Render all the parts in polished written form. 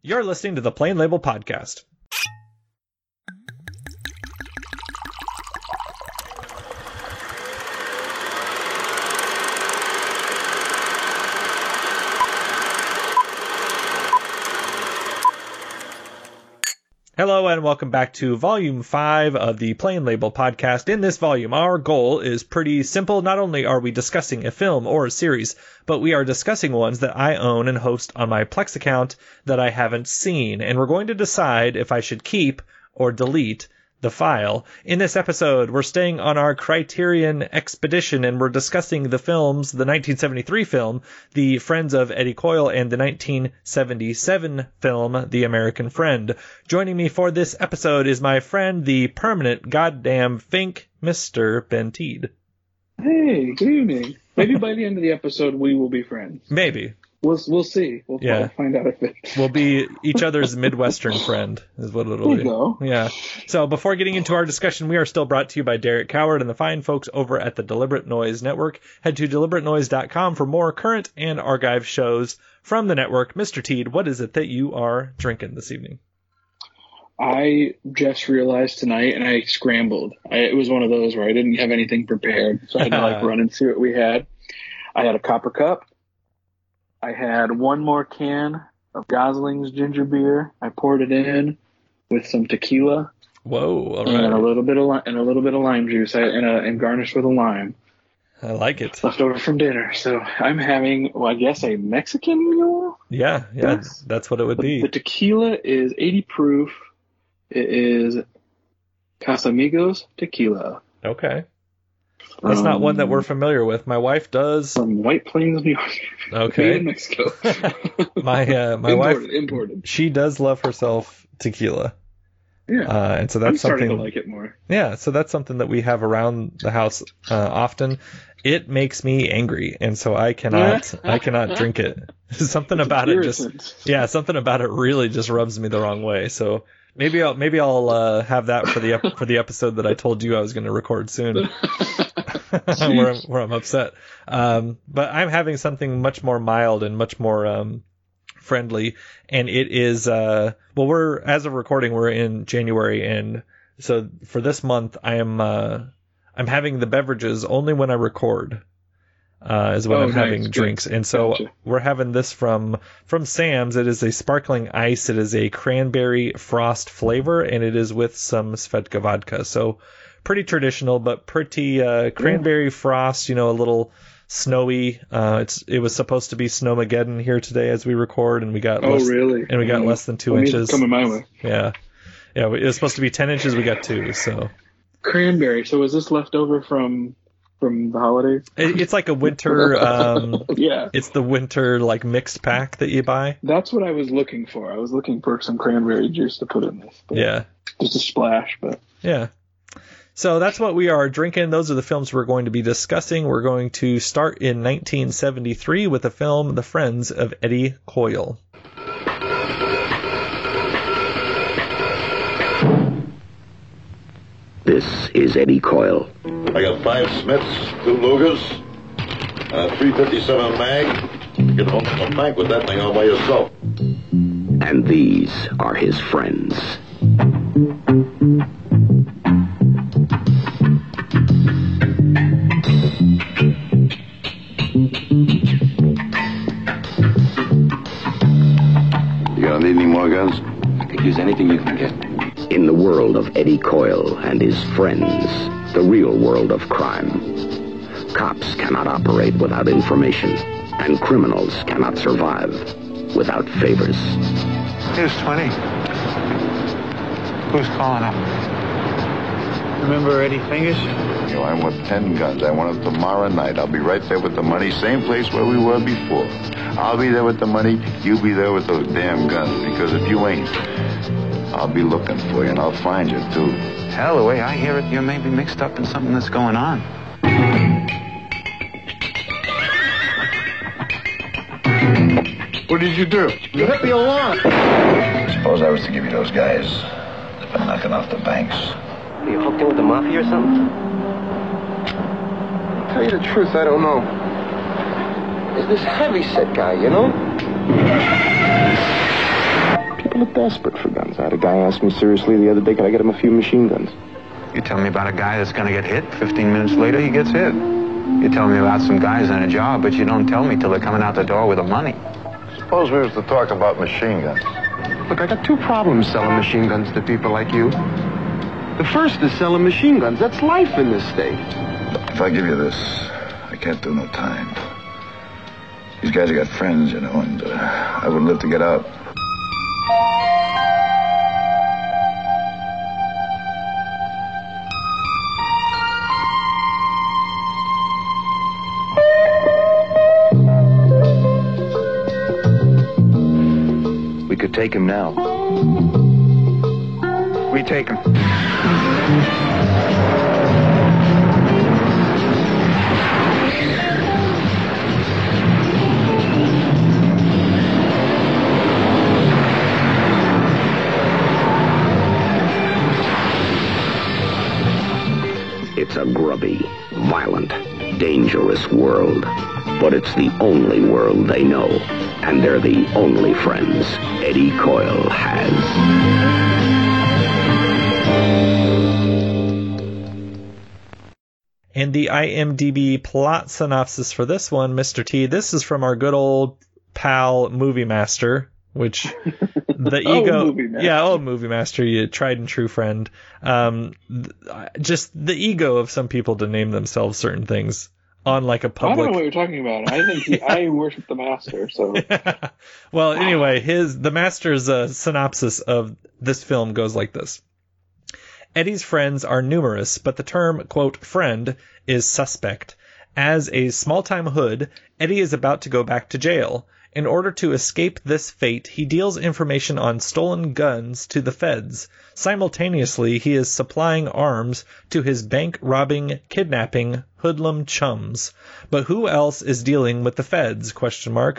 You're listening to the Plain Label Podcast. Hello and welcome back to Volume 5 of the Plain Label Podcast. In this volume, our goal is pretty simple. Not only are we discussing a film or a series, but we are discussing ones that I own and host on my Plex account that I haven't seen. And we're going to decide if I should keep or delete the file. In this episode, we're staying on our Criterion expedition and we're discussing the films, the 1973 film, The Friends of Eddie Coyle, and the 1977 film, The American Friend. Joining me for this episode is my friend, the permanent goddamn Fink, Mr. Benteed. Hey, good evening. Maybe by the end of the episode, we will be friends. Maybe. We'll see. We'll find out if it... We'll be each other's Midwestern friend is what it'll be. Go. Yeah. So before getting into our discussion, we are still brought to you by Derek Coward and the fine folks over at the Deliberate Noise Network. Head to deliberatenoise.com for more current and archive shows from the network. Mr. Teed, what is it that you are drinking this evening? I just realized tonight, and I scrambled. It was one of those where I didn't have anything prepared, so I had to run and see what we had. I had a copper cup. I had one more can of Gosling's ginger beer. I poured it in with some tequila. Whoa! All right. And a little bit of lime juice, and garnished with a lime. I like it. Left over from dinner, so I'm having, well, I guess a Mexican mule. Yeah, that's what it would be. The tequila is 80 proof. It is Casamigos tequila. Okay. That's not one that we're familiar with. My wife does. From White Plains, New York. Okay. In Mexico. my wife, she does love herself tequila. Yeah. And so that's something to like it more. Yeah. So that's something that we have around the house often. It makes me angry, and so I cannot drink it. Something about it something about it really just rubs me the wrong way. So. Maybe I'll have that for the episode that I told you I was going to record soon, where I'm upset. But I'm having something much more mild and much more friendly, and it is we're, as of recording, we're in January, and so for this month I'm having the beverages only when I record. Is when I'm having drinks. And so we're having this from Sam's. It is a sparkling ice. It is a cranberry frost flavor, and it is with some Svedka vodka. So pretty traditional, but pretty cranberry frost, a little snowy. It was supposed to be Snowmageddon here today as we record, and we got less than 2 inches. Coming my way. Yeah, it was supposed to be 10 inches. We got 2, so. Cranberry. So is this left over from the holidays? It's like a winter it's the winter like mixed pack that you buy. That's what I was looking for. I was looking for some cranberry juice to put in this. Yeah. Just a splash, but yeah. So that's what we are drinking. Those are the films we're going to be discussing. We're going to start in 1973 with the film The Friends of Eddie Coyle. This is Eddie Coyle. I got 5 Smiths, 2 Lugers, 357 mag. You can open a mag with that thing all by yourself. And these are his friends. You gonna need any more guns? I could use anything you can get. In the world of Eddie Coyle and his friends, the real world of crime, cops cannot operate without information, and criminals cannot survive without favors. Here's 20. Who's calling up? Remember Eddie Fingers? I want 10 guns. I want it tomorrow night. I'll be right there with the money, same place where we were before. I'll be there with the money, you be there with those damn guns, because if you ain't... I'll be looking for you, and I'll find you, too. Hell, the way I hear it, you may be mixed up in something that's going on. What did you do? You hit me along. Suppose I was to give you those guys. They've been knocking off the banks. Are you hooked in with the mafia or something? I'll tell you the truth, I don't know. There's this heavyset guy, you know? kind of desperate for guns. I had a guy ask me seriously the other day, could I get him a few machine guns? You tell me about a guy that's going to get hit. 15 minutes later, he gets hit. You tell me about some guys on a job, but you don't tell me till they're coming out the door with the money. Suppose we was to talk about machine guns. Look, I got two problems selling machine guns to people like you. The first is selling machine guns. That's life in this state. If I give you this, I can't do no time. These guys have got friends, you know, and I wouldn't live to get out. We could take him now. We take him. It's a grubby, violent, dangerous world. But it's the only world they know. And they're the only friends Eddie Coyle has. And the IMDb plot synopsis for this one, Mr. T, this is from our good old pal Movie Master, which the ego, Movie Master, your tried and true friend. Just the ego of some people to name themselves certain things on like a public. I don't know what you're talking about. I think I worship the Master. So, yeah. Well, anyway, the Master's synopsis of this film goes like this: Eddie's friends are numerous, but the term quote friend is suspect. As a small-time hood, Eddie is about to go back to jail. In order to escape this fate, he deals information on stolen guns to the feds. Simultaneously, he is supplying arms to his bank-robbing, kidnapping, hoodlum chums. But who else is dealing with the feds?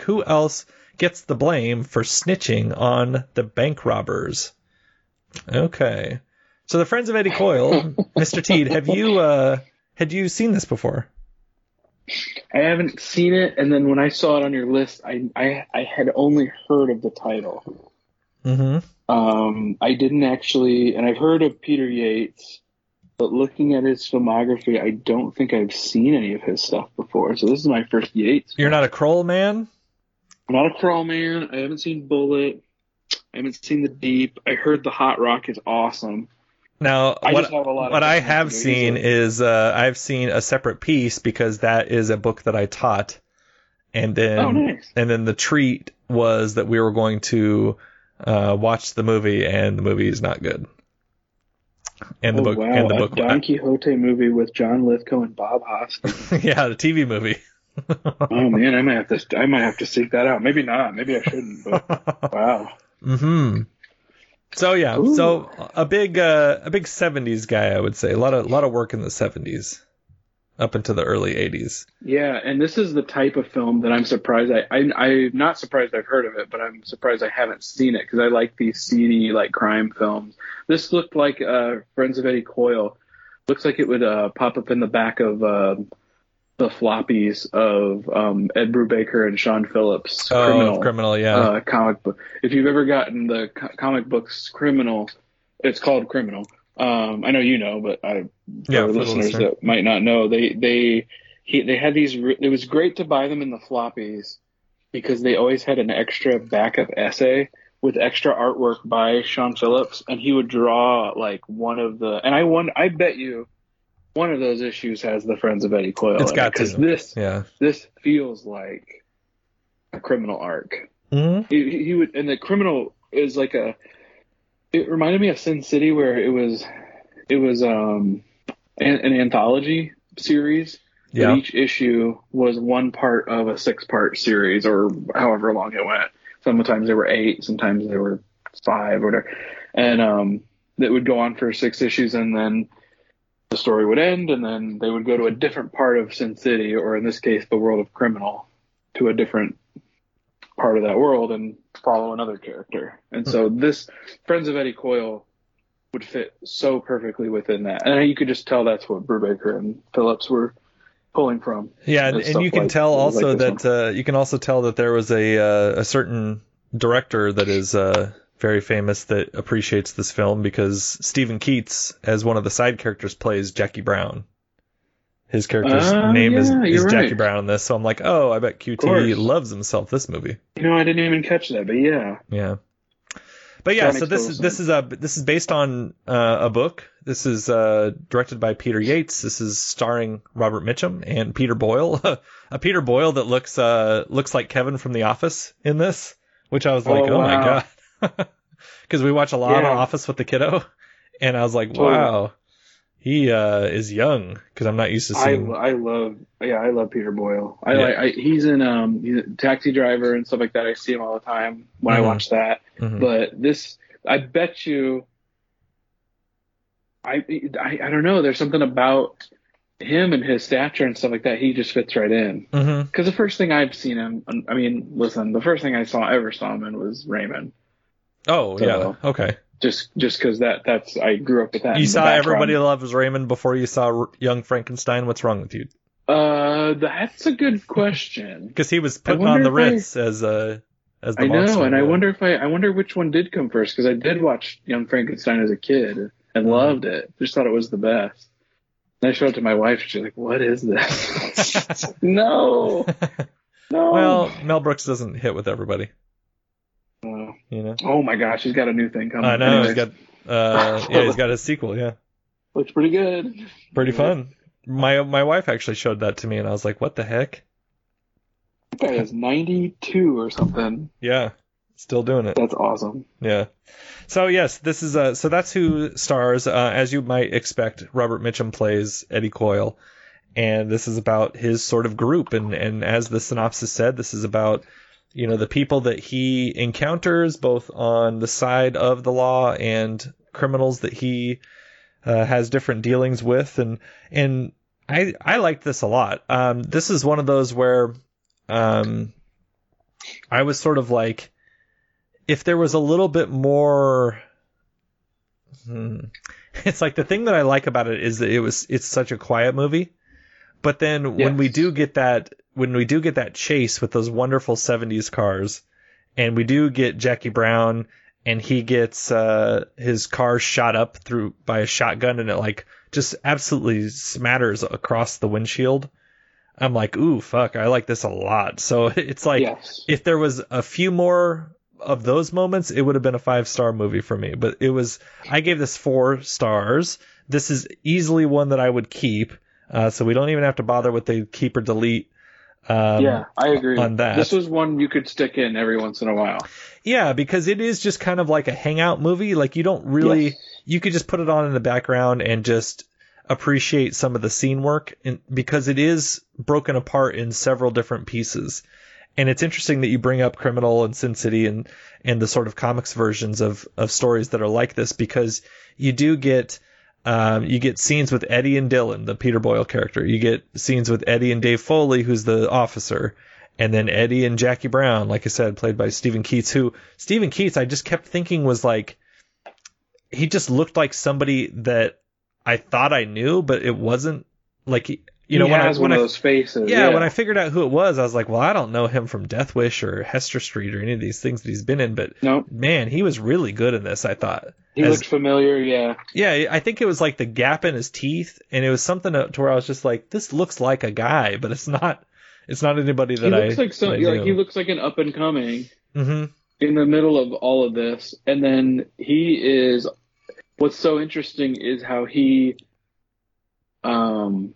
Who else gets the blame for snitching on the bank robbers? Okay. So the Friends of Eddie Coyle, Mr. Teed, had you seen this before? I haven't seen it, and then when I saw it on your list, I had only heard of the title. Mm-hmm. I didn't actually, and I've heard of Peter Yates, but looking at his filmography, I don't think I've seen any of his stuff before, so this is my first Yates. You're not a Kroll man? I'm not a Kroll man. I haven't seen Bullet. I haven't seen The Deep. I heard The Hot Rock is awesome. Now, what I have seen is I've seen a separate piece because that is a book that I taught. And then and then the treat was that we were going to watch the movie, and the movie is not good. And the book. Wow. And the book. Don Quixote movie with John Lithgow and Bob Hoskins. Yeah, the TV movie. Oh man, I might have to seek that out. Maybe not. Maybe I shouldn't. But wow. Mm-hmm. So yeah, ooh. So a big 70s guy, I would say. A lot of work in the 70s, up into the early 80s. Yeah, and this is the type of film that I'm surprised. I'm not surprised I've heard of it, but I'm surprised I haven't seen it because I like these seedy, like crime films. This looked like Friends of Eddie Coyle. Looks like it would pop up in the back of the floppies of Ed Brubaker and Sean Phillips. Criminal, yeah. Comic book. If you've ever gotten the comic books Criminal, it's called Criminal. I know you know, but for the listeners that might not know, they had these. It was great to buy them in the floppies because they always had an extra backup essay with extra artwork by Sean Phillips, and he would draw like one of the. And I bet you. One of those issues has the Friends of Eddie Coyle. It's got because this feels like a criminal arc. Mm-hmm. He would, and the criminal is like a. It reminded me of Sin City, where it was an anthology series. Yeah. Each issue was one part of a 6-part series, or however long it went. Sometimes there were 8, sometimes there were 5, or whatever, and that would go on for 6 issues, and then. The story would end, and then they would go to a different part of Sin City, or in this case, the world of Criminal, to a different part of that world and follow another character. And so this Friends of Eddie Coyle would fit so perfectly within that. And you could just tell that's what Brubaker and Phillips were pulling from. Yeah, and you can tell also that there was a certain director that is very famous that appreciates this film because Stephen Keats, as one of the side characters, plays Jackie Brown. His character's name is right. Jackie Brown in this, so I'm like, oh, I bet QT loves himself this movie. You know, I didn't even catch that, but yeah. Yeah. But yeah, so this is based on a book. This is directed by Peter Yates. This is starring Robert Mitchum and Peter Boyle. A Peter Boyle that looks like Kevin from The Office in this, which I was like, oh wow. My God. Because we watch a lot of Office with the kiddo, and I was like, wow. He is young because I'm not used to seeing. I love Peter Boyle. He's in Taxi Driver and stuff like that. I see him all the time when I watch that. Mm-hmm. But this, I bet you, I don't know. There's something about him and his stature and stuff like that. He just fits right in. Because the first thing I've seen him, the first thing I ever saw him in was Raymond. Oh so, yeah, okay. Just because that's I grew up with that. You saw Everybody Loves Raymond before you saw Young Frankenstein. What's wrong with you? That's a good question. Because he was putting on the Ritz as the monster. I know, and I wonder if I wonder which one did come first. Because I did watch Young Frankenstein as a kid and loved it. Just thought it was the best. And I showed it to my wife, and she's like, "What is this?" No. Well, Mel Brooks doesn't hit with everybody. You know? Oh my gosh, he's got a new thing coming. I know. Anyways. He's got a sequel. Yeah, looks pretty good. Pretty fun. My wife actually showed that to me, and I was like, "What the heck?" That guy is 92 or something. Yeah, still doing it. That's awesome. Yeah. So yes, this is so that's who stars. As you might expect, Robert Mitchum plays Eddie Coyle, and this is about his sort of group. And as the synopsis said, this is about, you know, the people that he encounters both on the side of the law and criminals that he has different dealings with. And I liked this a lot. This is one of those where I was sort of like, if there was a little bit more... It's like the thing that I like about it is that it's such a quiet movie. But then when we do get that... When we do get that chase with those wonderful 70s cars, and we do get Jackie Brown, and he gets his car shot up by a shotgun, and it like just absolutely smatters across the windshield, I'm like, ooh, fuck, I like this a lot. So it's like if there was a few more of those moments, it would have been a 5-star movie for me. But I gave this 4 stars. This is easily one that I would keep, so we don't even have to bother with the keep or delete. I agree on that. This was one you could stick in every once in a while. Yeah, because it is just kind of like a hangout movie. Like you don't really, you could just put it on in the background and just appreciate some of the scene work, because it is broken apart in several different pieces. And it's interesting that you bring up Criminal and Sin City and the sort of comics versions of stories that are like this, because you do get. You get scenes with Eddie and Dylan, the Peter Boyle character. You get scenes with Eddie and Dave Foley, who's the officer. And then Eddie and Jackie Brown, like I said, played by Stephen Keats, who Stephen Keats, I just kept thinking was like, he just looked like somebody that I thought I knew, but it wasn't like, those faces. Yeah. When I figured out who it was, I was like, well, I don't know him from Death Wish or Hester Street or any of these things that he's been in, but man, he was really good in this. I thought. He looked familiar, yeah. Yeah, I think it was like the gap in his teeth, and it was something to where I was just like, this looks like a guy, but it's not anybody that I knew. He looks like an up-and-coming in the middle of all of this, and then he is... What's so interesting is how he... the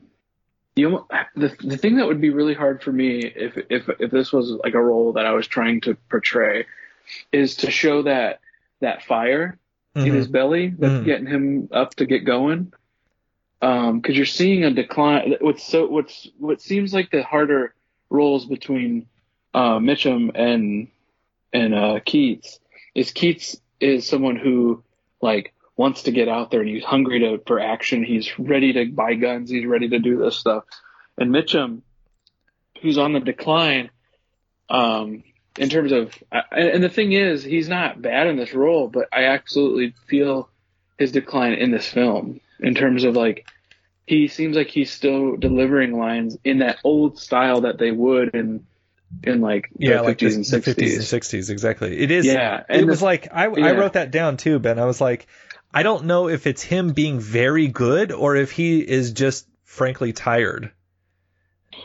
thing that would be really hard for me if this was like a role that I was trying to portray is to show that fire... in his belly that's getting him up to get going, because you're seeing a decline. What seems like the harder roles between Mitchum and Keats is someone who like wants to get out there, and he's hungry for action. He's ready to buy guns, he's ready to do this stuff. And Mitchum, who's on the decline, in terms of, and the thing is, he's not bad in this role, but I absolutely feel his decline in this film in terms of like, he seems like he's still delivering lines in that old style that they would in in like the 50s and 60s. Exactly. It is. Yeah. And it was like, I wrote that down too, Ben. I was like, I don't know if it's him being very good or if he is just frankly tired.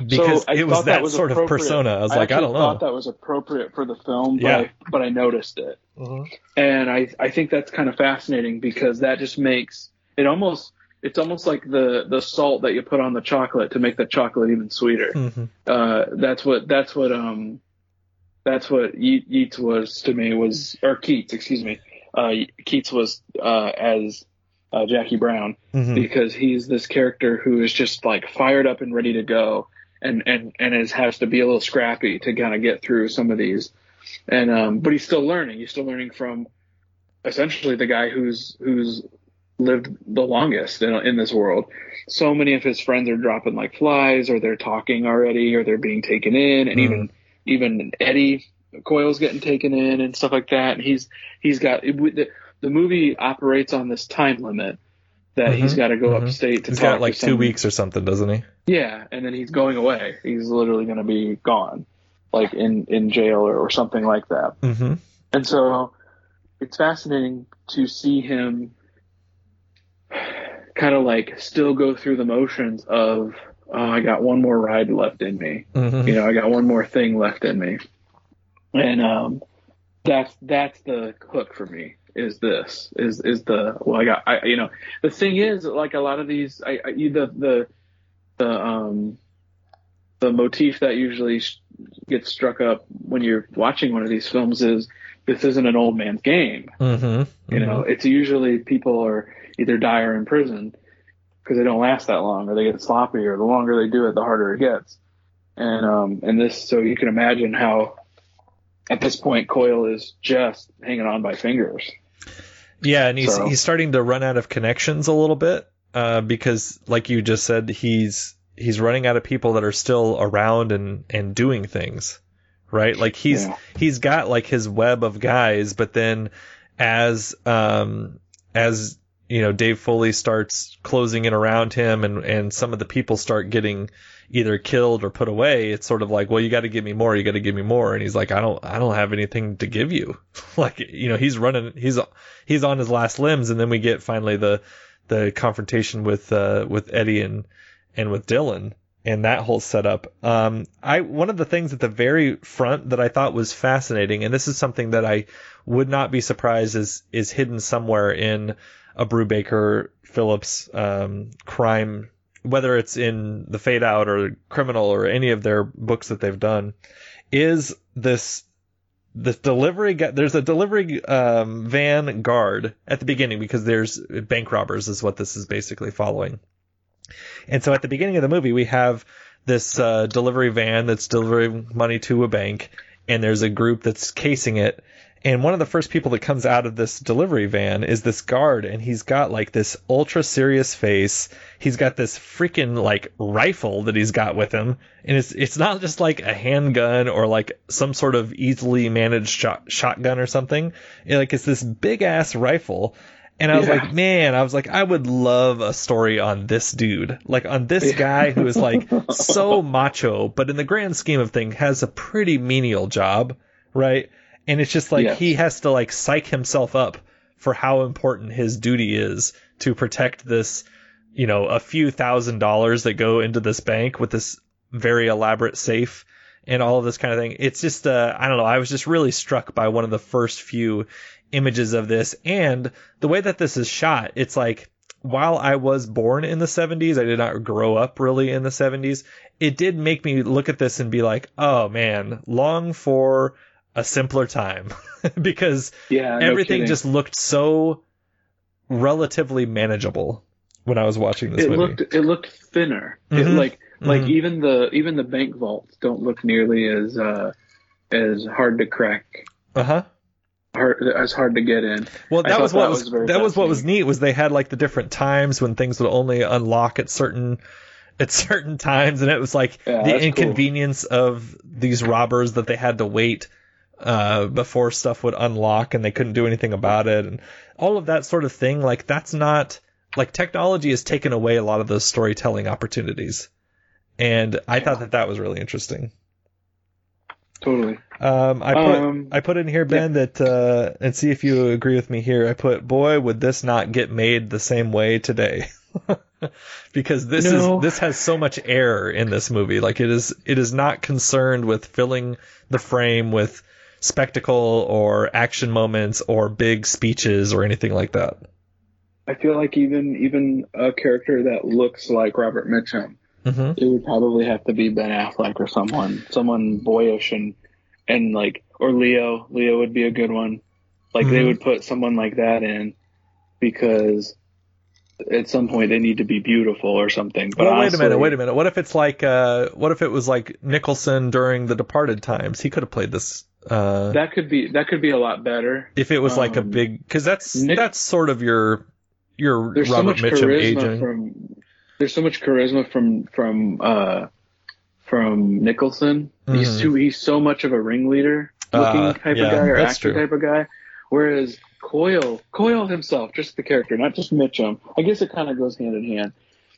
Because so it was that sort of persona. I was like, I don't know. I thought that was appropriate for the film, but, I noticed it. Uh-huh. And I think that's kind of fascinating because that just makes it almost – it's almost like the salt that you put on the chocolate to make the chocolate even sweeter. Mm-hmm. That's what Yeats was to me was – or Keats, excuse me. Keats was as – Jackie Brown, mm-hmm. because he's this character who is just like fired up and ready to go and has to be a little scrappy to kind of get through some of these. And but he's still learning. He's still learning from essentially the guy who's lived the longest in this world. So many of his friends are dropping like flies, or they're talking already, or they're being taken in, and even Eddie Coyle's getting taken in and stuff like that. And he's got the movie operates on this time limit that he's got to go upstate to talk. He's got like 2 weeks or something, doesn't he? Yeah, and then he's going away. He's literally going to be gone, like in jail or something like that. Mm-hmm. And so it's fascinating to see him kind of like still go through the motions of, oh, I got one more ride left in me. Mm-hmm. You know, I got one more thing left in me. And that's the hook for me. The thing is, like, a lot of these the motif that usually gets struck up when you're watching one of these films is this isn't an old man's game. You know, it's usually people are either die or in prison because they don't last that long, or they get sloppy, or the longer they do it, the harder it gets. And this, so you can imagine how at this point Coyle is just hanging on by fingers. Yeah, and he's starting to run out of connections a little bit because, like you just said, he's running out of people that are still around and doing things, right? Like he's got like his web of guys, but then as you know, Dave Foley starts closing in around him, and some of the people start getting either killed or put away. It's sort of like, well, you got to give me more. And he's like, I don't have anything to give you. Like, you know, he's running, he's on his last limbs. And then we get finally the confrontation with Eddie and with Dylan and that whole setup. One of the things at the very front that I thought was fascinating, and this is something that I would not be surprised is hidden somewhere in a Brubaker Phillips crime, whether it's in The Fade Out or Criminal or any of their books that they've done, is this delivery. There's a delivery van guard at the beginning because there's bank robbers is what this is basically following. And so at the beginning of the movie, we have this delivery van that's delivering money to a bank, and there's a group that's casing it. And one of the first people that comes out of this delivery van is this guard, and he's got like this ultra serious face. He's got this freaking like rifle that he's got with him. And it's not just like a handgun or like some sort of easily managed shotgun or something. It's this big ass rifle. And I was like, man, I would love a story on this dude, like on this guy who is like so macho, but in the grand scheme of things has a pretty menial job. Right. And it's just like he has to like psych himself up for how important his duty is to protect this, you know, a few $1,000s that go into this bank with this very elaborate safe and all of this kind of thing. It's just I don't know. I was just really struck by one of the first few images of this, and the way that this is shot. It's like, while I was born in the 70s, I did not grow up really in the 70s. It did make me look at this and be like, oh man, long for a simpler time because everything just looked so relatively manageable when I was watching this movie. It looked thinner. Mm-hmm. Like even the bank vaults don't look nearly as hard to crack. Uh-huh. It's hard to get in. Well, that was what was neat was they had like the different times when things would only unlock at certain times, and it was like the inconvenience of these robbers that they had to wait before stuff would unlock and they couldn't do anything about it and all of that sort of thing. Like, that's not like technology has taken away a lot of those storytelling opportunities, and I thought that was really interesting. Totally. I put in here, Ben, that and see if you agree with me here. I put, boy, would this not get made the same way today? Because this has so much error in this movie. Like it is not concerned with filling the frame with spectacle or action moments or big speeches or anything like that. I feel like even a character that looks like Robert Mitchum, mm-hmm. it would probably have to be Ben Affleck or someone boyish and like, or Leo would be a good one. Like mm-hmm. they would put someone like that in because at some point they need to be beautiful or something. But well, honestly, wait a minute. What if it's like, what if it was like Nicholson during the Departed times? He could have played this. That could be a lot better if it was like a big, because that's sort of your. There's Robert so much Mitchum charisma aging. There's so much charisma from Nicholson. Mm. He's so much of a ringleader looking type of guy or actor true. Type of guy. Whereas Coyle himself, just the character, not just Mitchum. I guess it kind of goes hand in hand.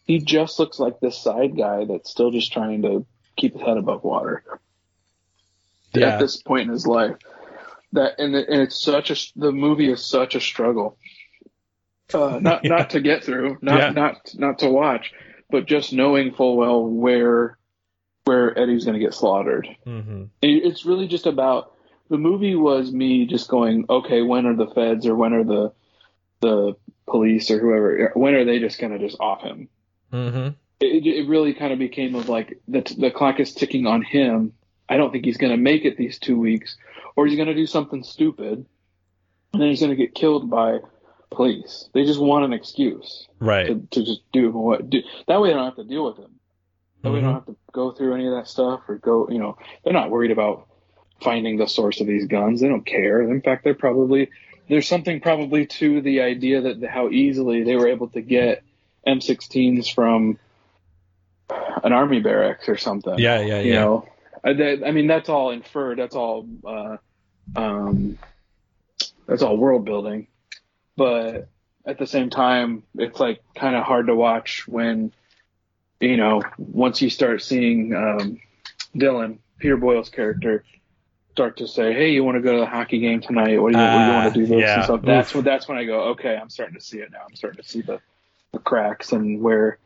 He just looks like this side guy that's still just trying to keep his head above water at this point in his life. The movie is such a struggle. Not to get through, not to watch, but just knowing full well where Eddie's going to get slaughtered. Mm-hmm. It's really just about the movie was me just going, okay, when are the feds or when are the police or whoever, when are they just going to just off him? Mm-hmm. It really kind of became of like the clock is ticking on him. I don't think he's going to make it these 2 weeks, or he's going to do something stupid, and then he's going to get killed by police. They just want an excuse, right? To just do what do. That way, they don't have to deal with him. That mm-hmm. way, they don't have to go through any of that stuff or go. You know, they're not worried about finding the source of these guns. They don't care. In fact, they're probably there's something probably to the idea that how easily they were able to get M16s from an army barracks or something. Yeah. You know, I mean, that's all inferred. That's all. That's all world building. But at the same time, it's like kind of hard to watch when, you know, once you start seeing Dylan, Peter Boyle's character, start to say, "Hey, you want to go to the hockey game tonight? What do you, want to do?" This and stuff. That's when I go, "Okay, I'm starting to see it now. I'm starting to see the cracks and where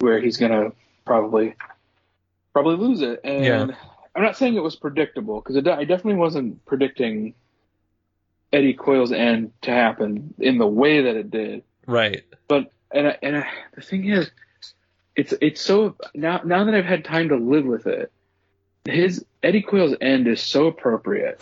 he's gonna probably lose it." And I'm not saying it was predictable because I definitely wasn't predicting Eddie Coyle's end to happen in the way that it did. Right. But and the thing is, it's so now that I've had time to live with it, his Eddie Coyle's end is so appropriate.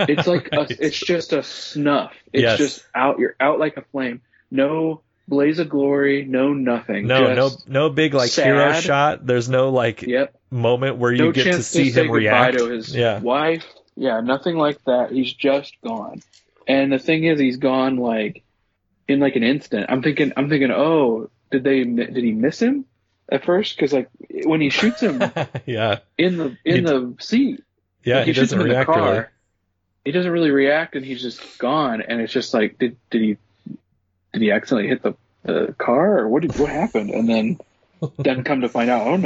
It's like right. It's just a snuff. It's just out. You're out like a flame. No blaze of glory. No nothing. No big like sad hero shot. There's no like moment where you get to see him react to his wife. Yeah, nothing like that. He's just gone. And the thing is, he's gone like in like an instant. I'm thinking, oh, did he miss him at first? Because like when he shoots him, in the seat, like, he shoots him in the car. Really. He doesn't really react, and he's just gone. And it's just like, did he accidentally hit the car, or what happened? And then come to find out, oh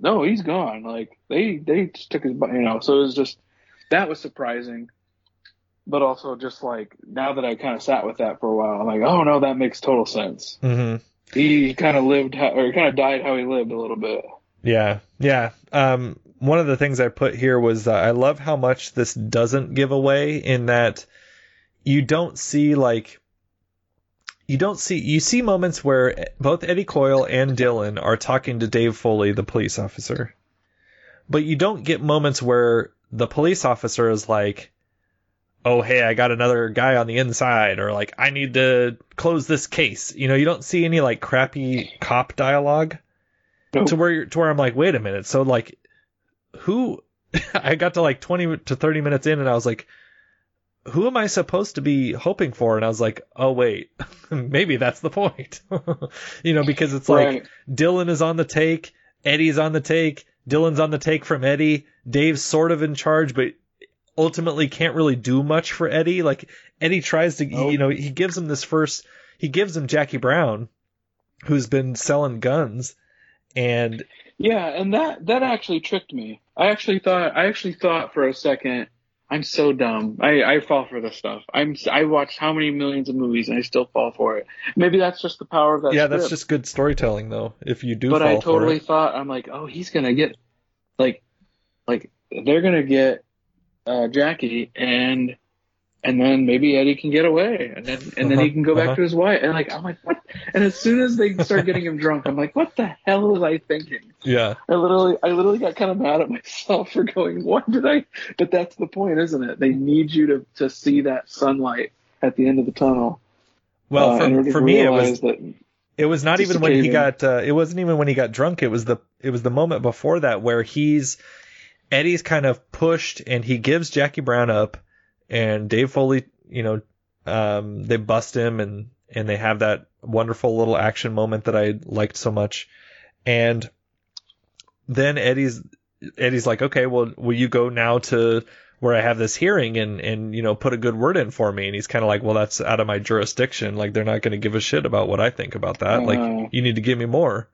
no, he's gone. Like they just took his, you know. So it was just. That was surprising, but also just like now that I kind of sat with that for a while, I'm like, oh no, that makes total sense. Mm-hmm. He kind of died how he lived a little bit. Yeah. One of the things I put here was I love how much this doesn't give away in that you don't see you see moments where both Eddie Coyle and Dylan are talking to Dave Foley, the police officer, but you don't get moments where the police officer is like, oh, hey, I got another guy on the inside, or like, I need to close this case. You know, you don't see any like crappy cop dialogue to where I'm like, wait a minute. So like who I got to like 20 to 30 minutes in and I was like, who am I supposed to be hoping for? And I was like, oh, wait, maybe that's the point, you know, because it's right. like Dylan is on the take. Eddie's on the take. Dylan's on the take from Eddie. Dave's sort of in charge, but ultimately can't really do much for Eddie. Like Eddie tries to, you know, he gives him Jackie Brown, who's been selling guns, And yeah, and that actually tricked me. I actually thought for a second, I'm so dumb. I fall for this stuff. I watched how many millions of movies and I still fall for it. Maybe that's just the power of that. Yeah, script. That's just good storytelling though. If you do, but fall I totally for it. Thought I'm like, oh, he's gonna get like they're gonna get Jackie and then maybe Eddie can get away and then he can go back to his wife and like I'm like what? And as soon as they start getting him drunk, I'm like, what the hell was I thinking? Yeah, I literally got kind of mad at myself for going, what did I? But that's the point, isn't it? They need you to see that sunlight at the end of the tunnel. Well, for me, it was that it was not even when he got it wasn't even when he got drunk. It was the moment before that where Eddie's kind of pushed and he gives Jackie Brown up. And Dave Foley, they bust him and they have that wonderful little action moment that I liked so much. And then Eddie's like, okay, well, will you go now to where I have this hearing and put a good word in for me? And he's kind of like, well, that's out of my jurisdiction. Like, they're not going to give a shit about what I think about that. Like, you need to give me more.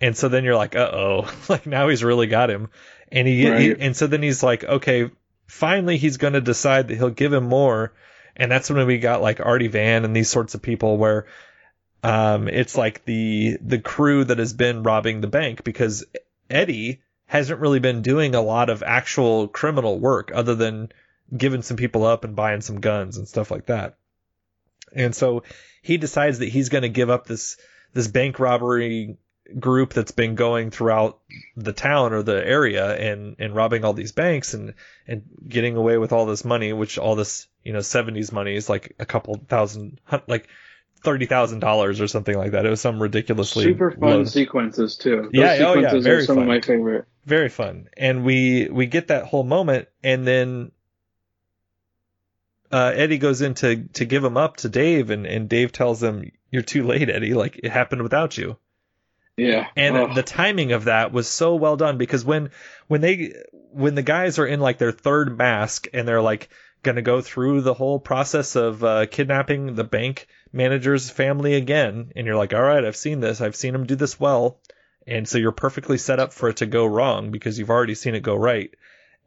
And so then you're like, uh-oh, like now he's really got him. And so then he's like, okay, finally, he's going to decide that he'll give him more. And that's when we got like Artie Van and these sorts of people where it's like the crew that has been robbing the bank, because Eddie hasn't really been doing a lot of actual criminal work other than giving some people up and buying some guns and stuff like that. And so he decides that he's going to give up this bank robbery group that's been going throughout the town or the area and robbing all these banks and getting away with all this money, which all this 70s money is like a couple thousand, like $30,000 or something like that. It was some ridiculously super fun sequences too. Those sequences are some of my favorite. Very fun. And we get that whole moment, and then Eddie goes in to give him up to Dave, and Dave tells him, "You're too late, Eddie. Like, it happened without you." Yeah. And the timing of that was so well done, because when the guys are in like their third mask and they're like going to go through the whole process of kidnapping the bank manager's family again, and you're like, all right, I've seen this. I've seen him do this well. And so you're perfectly set up for it to go wrong because you've already seen it go right.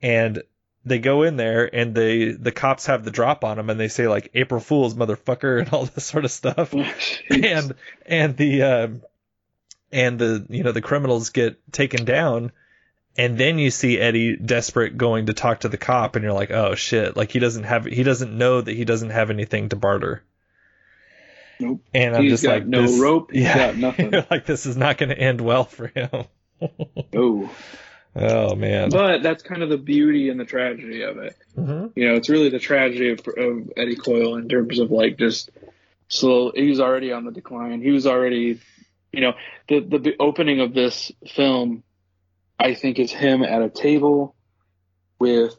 And they go in there and the cops have the drop on them and they say like, April Fool's, motherfucker, and all this sort of stuff. And the criminals get taken down, and then you see Eddie desperate going to talk to the cop, and you're like, oh shit, like he doesn't know that he doesn't have anything to barter. Nope. And I'm just like, no rope. He's got nothing. You're like, this is not going to end well for him. Oh man. But that's kind of the beauty and the tragedy of it. Mm-hmm. It's really the tragedy of Eddie Coyle in terms of like just slow. He was already on the decline. He was already. The opening of this film, I think, is him at a table with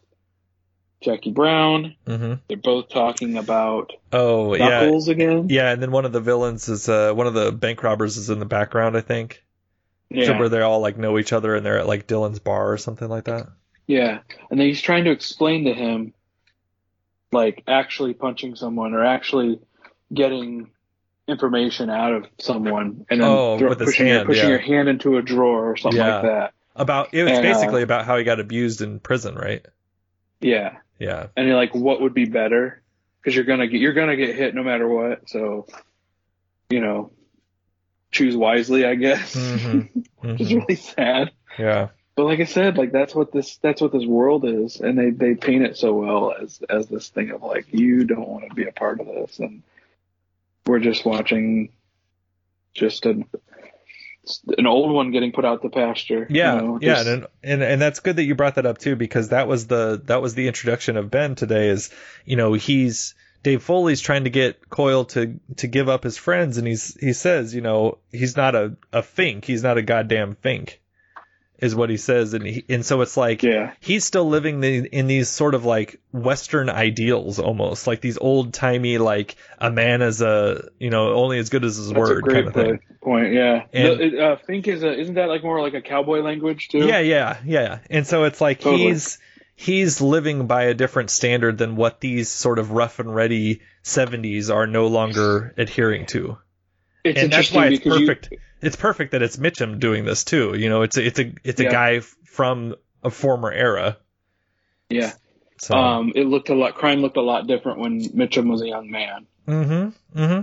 Jackie Brown. Mm-hmm. They're both talking about Knuckles again. Yeah, and then one of the villains is one of the bank robbers is in the background, I think. Yeah. So where they all like know each other and they're at like Dylan's bar or something like that. Yeah, and then he's trying to explain to him like actually punching someone or actually getting information out of someone, and then pushing your hand into a drawer or something like that. Basically about how he got abused in prison, right? Yeah, yeah. And you're like, what would be better? Because you're gonna get hit no matter what. So, choose wisely, I guess. Mm-hmm. Which is really sad. Yeah. But like I said, like that's what this world is, and they paint it so well as this thing of like, you don't want to be a part of this, and we're just watching just an old one getting put out the pasture. Yeah, and that's good that you brought that up too, because that was the introduction of Ben today. Is Dave Foley's trying to get Coyle to give up his friends, and he says he's not a fink, he's not a goddamn fink, is what he says, and so it's like he's still living in these sort of like Western ideals, almost like these old timey like a man is only as good as his word kind of thing. Point, yeah. And fink isn't that like more like a cowboy language too? Yeah. And so it's like totally. He's living by a different standard than what these sort of rough and ready '70s are no longer adhering to. It's interesting, that's why it's perfect. it's perfect that it's Mitchum doing this too. You know, it's a guy from a former era. Yeah. So crime looked a lot different when Mitchum was a young man. Mm-hmm. Mm-hmm.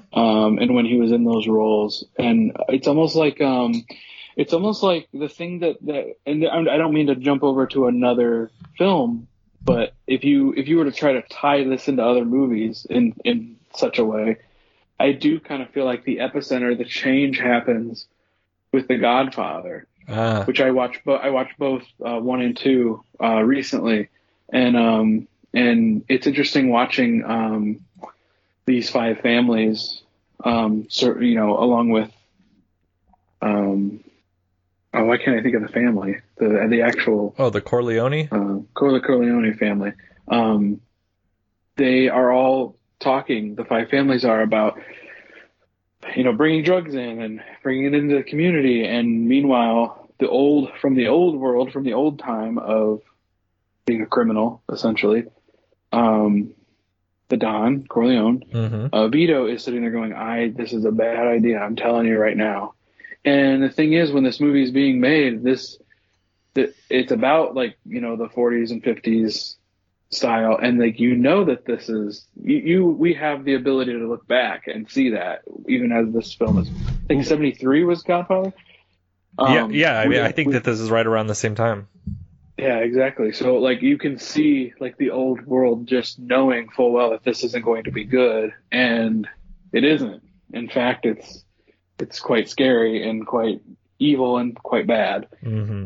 And when he was in those roles, and it's almost like the thing that, and I don't mean to jump over to another film, but if you were to try to tie this into other movies in such a way, I do kind of feel like the epicenter, the change happens with The Godfather, which I watched both 1 and 2 recently, and it's interesting watching these five families, along with why can't I think of the family? The Corleone? The Corleone family. They are all talking, the five families are, about, bringing drugs in and bringing it into the community. And meanwhile, from the old time of being a criminal, essentially, the Don Corleone, mm-hmm. Vito is sitting there going, this is a bad idea. I'm telling you right now. And the thing is, when this movie is being made, it's about the 40s and 50s style, and that this is we have the ability to look back and see that even as this film is, I think 73 was Godfather. I think that this is right around the same time. Yeah, exactly. So you can see the old world just knowing full well that this isn't going to be good, and it isn't. In fact, it's quite scary and quite evil and quite bad. Mm-hmm.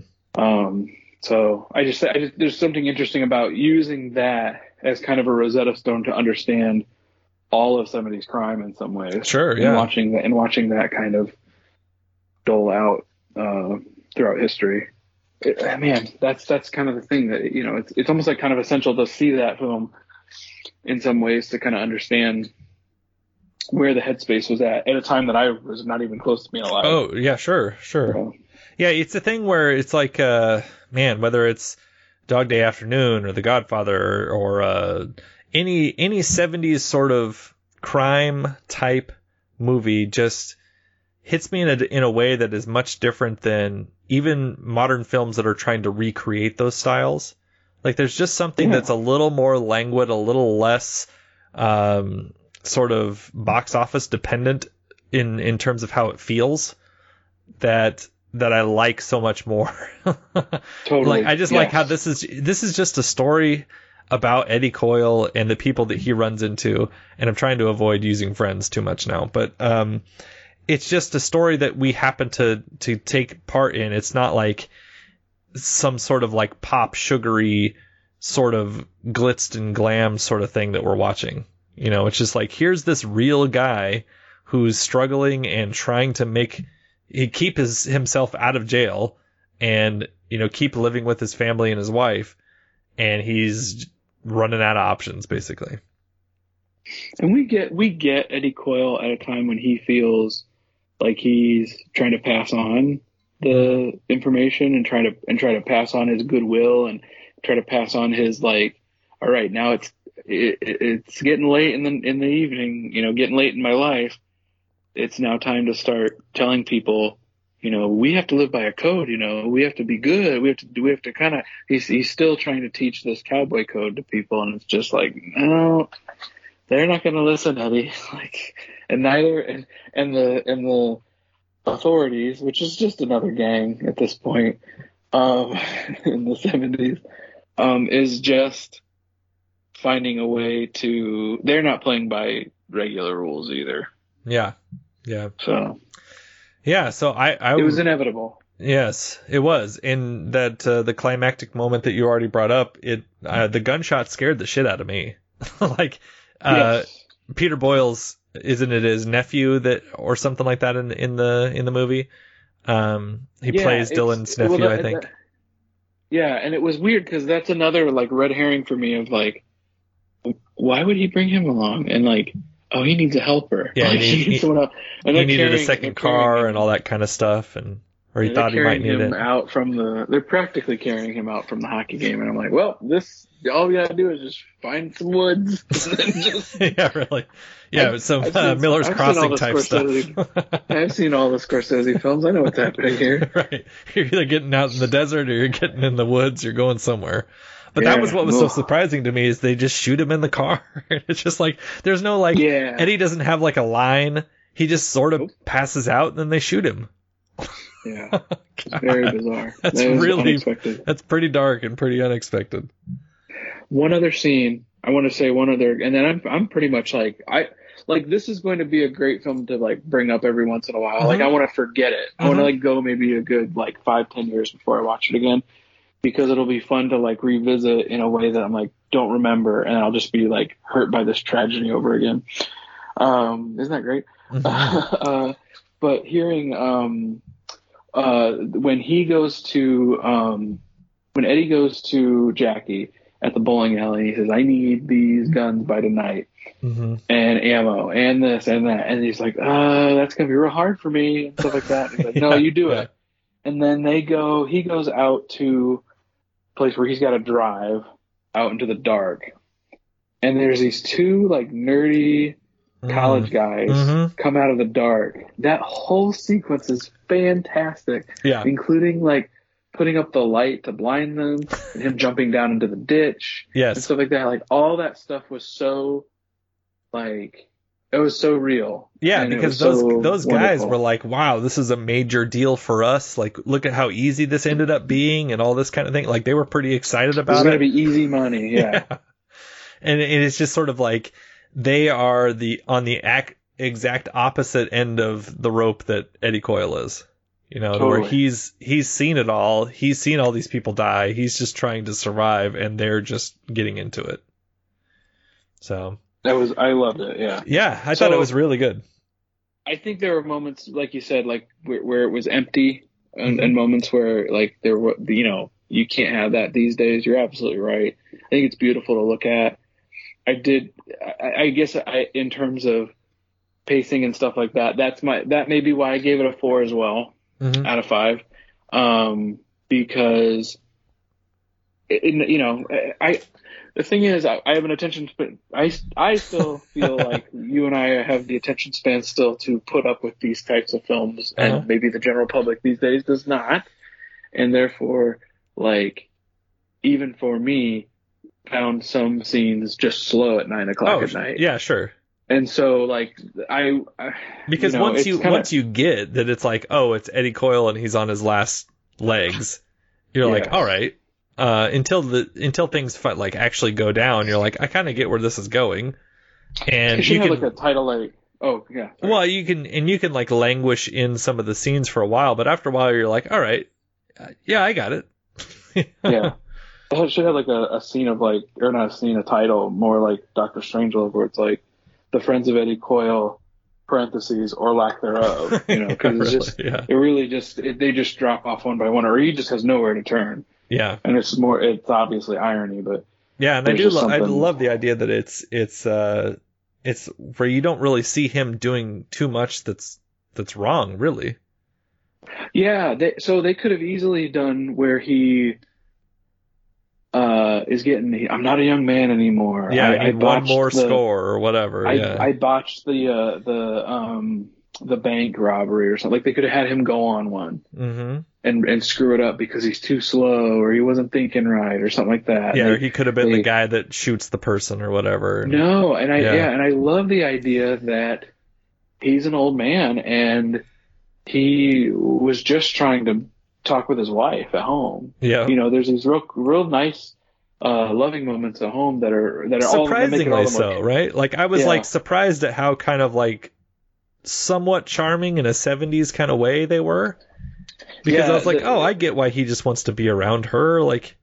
So I just there's something interesting about using that as kind of a Rosetta Stone to understand all of somebody's crime in some ways. Sure, yeah. And watching that kind of dole out throughout history. That's kind of the thing that it's almost like kind of essential to see that film in some ways to kind of understand where the headspace was at a time that I was not even close to being alive. Oh yeah, sure. So, yeah, it's a thing where it's like, whether it's Dog Day Afternoon or The Godfather or any 70s sort of crime type movie just hits me in a way that is much different than even modern films that are trying to recreate those styles. Like there's just something that's a little more languid, a little less sort of box office dependent in terms of how it feels that I like so much more. Totally. Like how this is just a story about Eddie Coyle and the people that he runs into. And I'm trying to avoid using friends too much now, but it's just a story that we happen to take part in. It's not like some sort of pop sugary sort of glitzed and glam sort of thing that we're watching. It's just here's this real guy who's struggling and trying to keep himself out of jail and, keep living with his family and his wife. And he's running out of options, basically. And we get Eddie Coyle at a time when he feels like he's trying to pass on the information and try to pass on his goodwill and try to pass on his all right, now it's getting late in the evening, getting late in my life. It's now time to start telling people, we have to live by a code, we have to be good. We have to kind of, he's still trying to teach this cowboy code to people. And it's just no, they're not going to listen, Eddie. And the authorities, which is just another gang at this point, in the 70s, is just finding a way to, they're not playing by regular rules either. Yeah. So it was inevitable. Yes, it was. In that the climactic moment that you already brought up, the gunshot scared the shit out of me. Yes. Peter Boyle's, isn't it his nephew that or something like that in the movie? He plays Dylan's nephew, I think. And it was weird because that's another red herring for me of why would he bring him along and oh, he needs a helper. Yeah, he needed a second car and all that kind of stuff. And or he thought he might need it. They're practically carrying him out from the hockey game, and I'm like, well, this all we gotta do is just find some woods. Miller's Crossing type stuff. I've seen all the Scorsese films. I know what's happening here. Right, you're either getting out in the desert or you're getting in the woods. You're going somewhere. But that was what was so surprising to me is they just shoot him in the car. It's just like there's no Eddie doesn't have like a line. He just sort of passes out and then they shoot him. Yeah, it's very bizarre. That's pretty dark and pretty unexpected. One other scene I want to say and then I'm pretty much like this is going to be a great film to like bring up every once in a while. Uh-huh. Like I want to forget it. Uh-huh. I want to like go maybe a good 5-10 years before I watch it again. Because it'll be fun to like revisit in a way that I'm like don't remember, and I'll just be like hurt by this tragedy over again. Isn't that great? Mm-hmm. But hearing when Eddie goes to Jackie at the bowling alley, he says, "I need these guns by tonight, mm-hmm. and ammo, and this and that," and he's like, "That's gonna be real hard for me," and stuff like that. And he's like, "No, you do it." And then he goes out to place where he's got to drive out into the dark, and there's these two like nerdy college guys mm-hmm. come out of the dark. That whole sequence is fantastic, including like putting up the light to blind them and him jumping down into the ditch, and stuff like that. Like all that stuff was so like it was so real. Yeah, because those guys were like, wow, this is a major deal for us. Like, look at how easy this ended up being and all this kind of thing. Like, they were pretty excited about it. It's going to be easy money, yeah. And it's just sort of like they are on the exact opposite end of the rope that Eddie Coyle is. You know, totally. Where he's seen it all. He's seen all these people die. He's just trying to survive, and they're just getting into it. So... I loved it, yeah. Yeah, I thought it was really good. I think there were moments, like you said, like where it was empty, and, mm-hmm. and moments where like there were, you know, you can't have that these days. You're absolutely right. I think it's beautiful to look at. I guess in terms of pacing and stuff like that, that may be why I gave it a 4 as well, mm-hmm. out of 5, because it, you know, the thing is, I have an attention span. I still feel like you and I have the attention span still to put up with these types of films, and uh-huh. maybe the general public these days does not. And therefore, like, even for me, found some scenes just slow at 9:00 at night. Yeah, sure. And so, like, because once you get that, it's like, oh, it's Eddie Coyle and he's on his last legs. You're like, all right. Until things like actually go down, you're like, I kind of get where this is going, and you can have like a title like, oh yeah. Sorry. Well, you can like languish in some of the scenes for a while, but after a while you're like, all right, yeah, I got it. Yeah, it should have like a title more like Dr. Strangelove, where it's like The Friends of Eddie Coyle. Parentheses or lack thereof, you know, because they just drop off one by one, or he just has nowhere to turn. Yeah, and it's obviously irony, but yeah, and I love the idea that it's where you don't really see him doing too much that's wrong, really. Yeah, they could have easily done where he is getting, I'm not a young man anymore. Yeah, I need one more score or whatever. I botched the bank robbery or something. Like they could have had him go on one mm-hmm. and screw it up because he's too slow or he wasn't thinking right or something like that. Yeah, or he could have been the guy that shoots the person or whatever. No, and I love the idea that he's an old man and he was just trying to talk with his wife at home. Yeah, you know, there's these real nice, loving moments at home that are surprisingly all so right. Like I was like surprised at how kind of like somewhat charming in a 70s kind of way they were, because I was like, oh, I get why he just wants to be around her. Like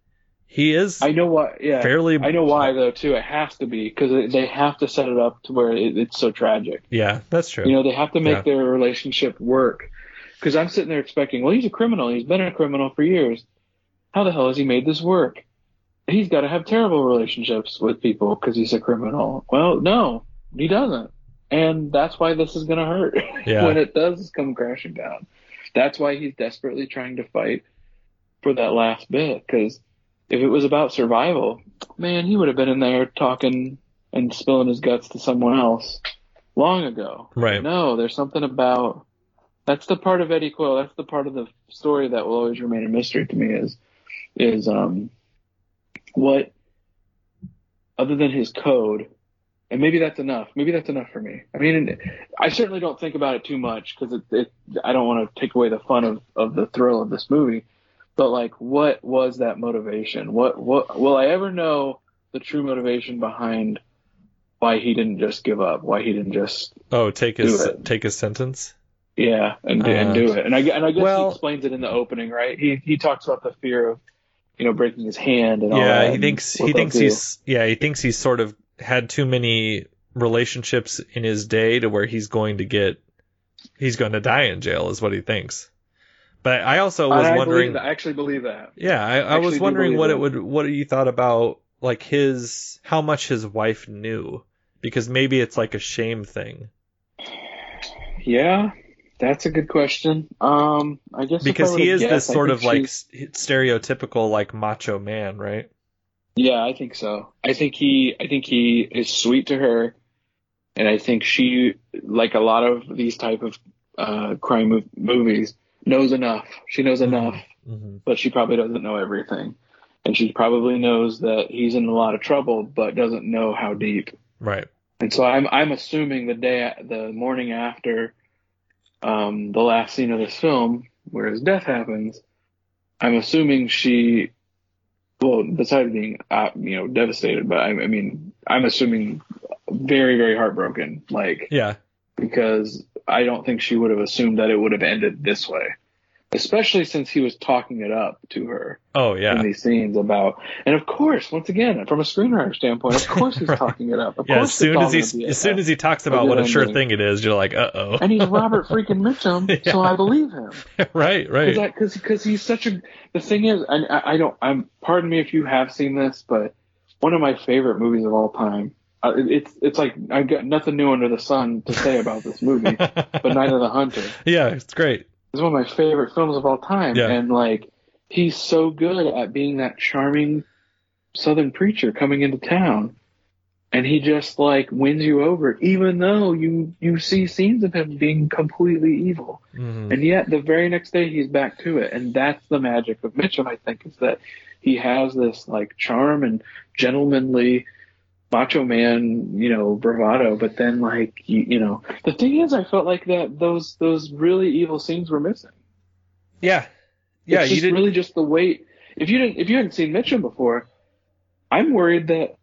he is. I know why. Yeah, fairly. I know why though too. It has to be because they have to set it up to where it's so tragic. Yeah, that's true. You know, they have to make their relationship work. Because I'm sitting there expecting, well, he's a criminal. He's been a criminal for years. How the hell has he made this work? He's got to have terrible relationships with people because he's a criminal. Well, no, he doesn't. And that's why this is going to hurt when it does come crashing down. That's why he's desperately trying to fight for that last bit, because if it was about survival, man, he would have been in there talking and spilling his guts to someone else long ago. Right. No, there's something about... That's the part of Eddie Coyle, that's the part of the story that will always remain a mystery to me, is what, other than his code, and maybe that's enough. Maybe that's enough for me. I mean, I certainly don't think about it too much, because I don't want to take away the fun of the thrill of this movie, but like, what was that motivation? What will I ever know the true motivation behind why he didn't just give up? Why he didn't just take his sentence? Yeah, and do it. And I guess he explains it in the opening, right? He talks about the fear of, breaking his hand and all that. Yeah, he thinks he's sort of had too many relationships in his day to where he's going to die in jail is what he thinks. But I also was wondering. I actually believe that. Yeah, I was wondering what you thought about like how much his wife knew, because maybe it's like a shame thing. Yeah. That's a good question. I guess because he is this sort of like stereotypical like macho man, right? Yeah, I think so. I think he is sweet to her, and I think she, like a lot of these type of crime movies, knows enough. She knows enough, mm-hmm. but she probably doesn't know everything, and she probably knows that he's in a lot of trouble, but doesn't know how deep. Right. And so I'm assuming the morning after. The last scene of this film, where his death happens, I'm assuming she, well, besides being, devastated, but I'm assuming very, very heartbroken. Like, yeah, because I don't think she would have assumed that it would have ended this way, especially since he was talking it up to her. Oh yeah, in these scenes about, and of course, once again, from a screenwriter standpoint, of course he's right. talking it up. Of course, as soon as he talks about what a sure thing it is, you're like, uh oh. And he's Robert freaking Mitchum, yeah. So I believe him. Right. Because he's such a. The thing is, and I don't. I'm. Pardon me if you have seen this, but one of my favorite movies of all time. It's like I've got nothing new under the sun to say about this movie, but Night of the Hunter. Yeah, it's great. It's one of my favorite films of all time. Yeah. And like, he's so good at being that charming Southern preacher coming into town. And he just like wins you over, even though you see scenes of him being completely evil. Mm-hmm. And yet the very next day he's back to it. And that's the magic of Mitchum, I think, is that he has this like charm and gentlemanly macho man, bravado, but then like, the thing is, I felt like that those really evil scenes were missing. Yeah. Yeah. It's really just the weight. If you hadn't seen Mitchum before, I'm worried that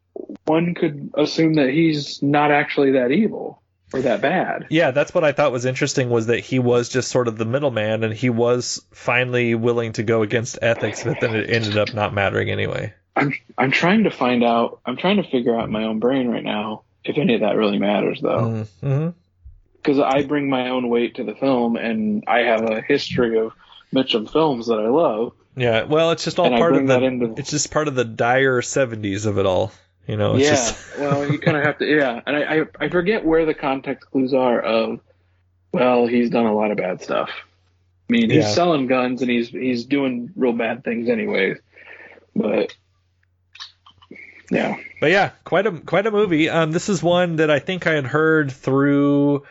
one could assume that he's not actually that evil or that bad. Yeah. That's what I thought was interesting, was that he was just sort of the middleman, and he was finally willing to go against ethics, but then it ended up not mattering anyway. I'm trying to find out. I'm trying to figure out in my own brain right now if any of that really matters, though, because mm-hmm. I bring my own weight to the film, and I have a history of Mitchum films that I love. Yeah, well, it's just all it's just part of the dire 70s of it all, It's yeah, just... well, you kind of have to. Yeah, and I forget where the context clues are of. Well, he's done a lot of bad stuff. I mean, he's selling guns, and he's doing real bad things, anyways, but. Yeah, but yeah, quite a movie. This is one that I think I had heard through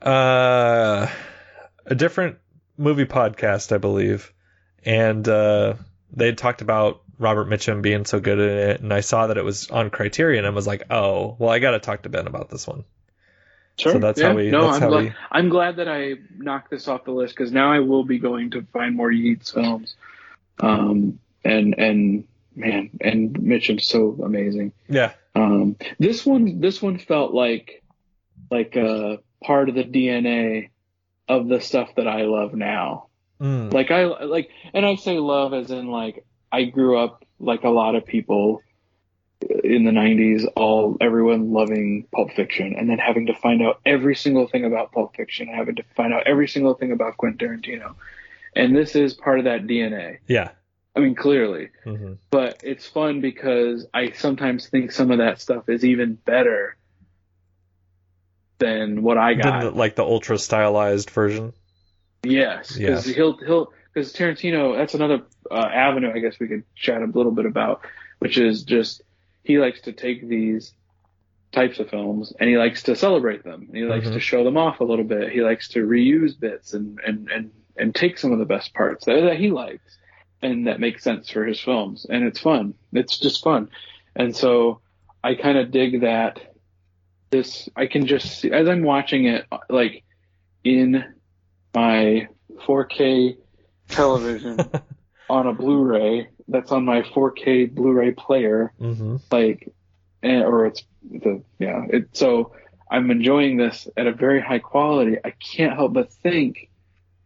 a different movie podcast, I believe, and they had talked about Robert Mitchum being so good at it, and I saw that it was on Criterion, and was like, oh, well, I got to talk to Ben about this one. Sure. So that's how we. No, I'm glad that I knocked this off the list, because now I will be going to find more Yates films, Man, and Mitchum's so amazing. Yeah. This one felt like part of the DNA of the stuff that I love now. Mm. And I say love as in like I grew up like a lot of people in the 90s, everyone loving Pulp Fiction, and then having to find out every single thing about Pulp Fiction, and having to find out every single thing about Quentin Tarantino. And this is part of that DNA. Yeah. I mean, clearly, mm-hmm. but it's fun because I sometimes think some of that stuff is even better than what I got. Like the ultra stylized version. Yes, because because Tarantino, that's another avenue I guess we could chat a little bit about, which is just he likes to take these types of films and he likes to celebrate them. And he likes to show them off a little bit. He likes to reuse bits and take some of the best parts that he likes and that makes sense for his films. And it's fun. It's just fun. And so I kind of dig that. This I can just see as I'm watching it, like in my 4K television on a Blu-ray that's on my 4K Blu-ray player, like, or it's the so I'm enjoying this at a very high quality. I can't help but think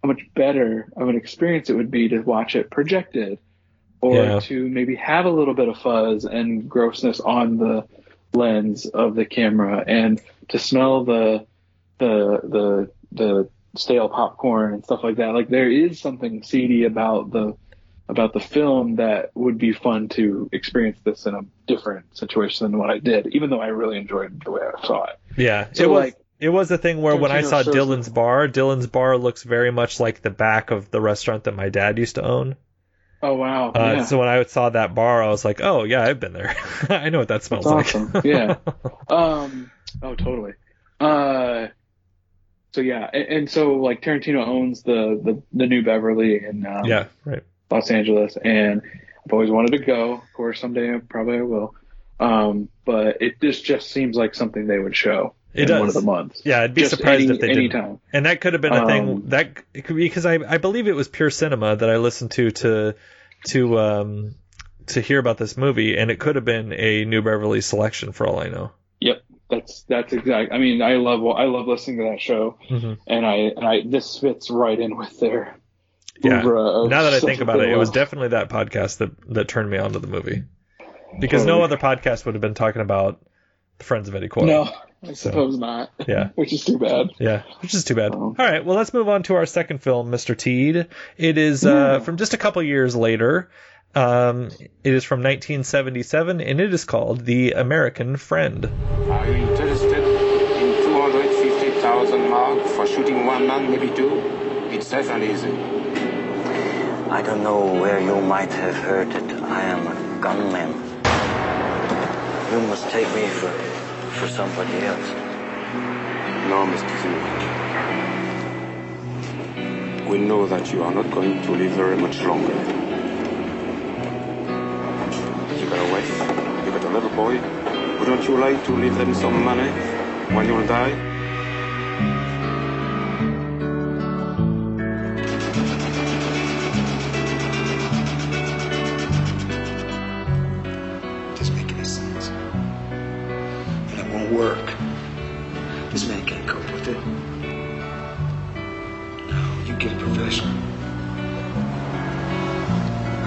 how much better of an experience it would be to watch it projected, or to maybe have a little bit of fuzz and grossness on the lens of the camera, and to smell the stale popcorn and stuff like that. Like there is something seedy about the film that would be fun to experience this in a different situation than what I did, even though I really enjoyed the way I saw it. Yeah, so it was a thing where when I saw Dylan's Bar looks very much like the back of the restaurant that my dad used to own. Oh, wow. So when I saw that bar, I was like, oh, yeah, I've been there. I know what that smells like. Yeah. Oh, totally. So, yeah. And so, like, Tarantino owns the New Beverly in Los Angeles. And I've always wanted to go. Of course, someday I will. But this just seems like something they would show. It does. One of the months. Yeah, I'd be surprised if they didn't. Anytime. And that could have been a thing that because I believe it was Pure Cinema that I listened to hear about this movie, and it could have been a New Beverly selection for all I know. Yep, that's exact. I mean, I love listening to that show, and I this fits right in with their. Yeah. Now that I think about it, it was definitely that podcast that turned me onto the movie, because no other podcast would have been talking about The Friends of Eddie Coyle. No. I suppose not. Yeah. Which is too bad. Yeah. Which is too bad. All right. Well, let's move on to our second film, Mr. Teed. It is from just a couple years later. It is from 1977, and it is called The American Friend. Are you interested in 250,000 mark for shooting one man, maybe two? It's definitely easy. I don't know where you might have heard it. I am a gunman. You must take me for somebody else. No, Mr. Zimmer. We know that you are not going to live very much longer. You got a wife, you got a little boy. Wouldn't you like to leave them some money when you'll die? Work. This man can't cope with it. No, you get a profession.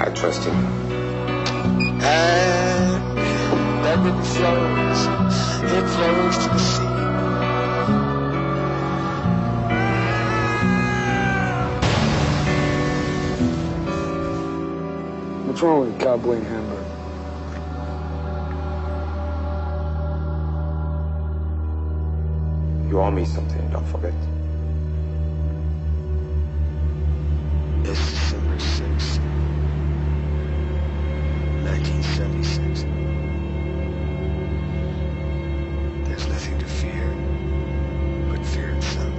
I trust him. And that river flows. It flows to the sea. What's wrong with Cowboy Hamburg? You owe me something, don't forget. It's December 6th, 1976. There's nothing to fear but fear itself.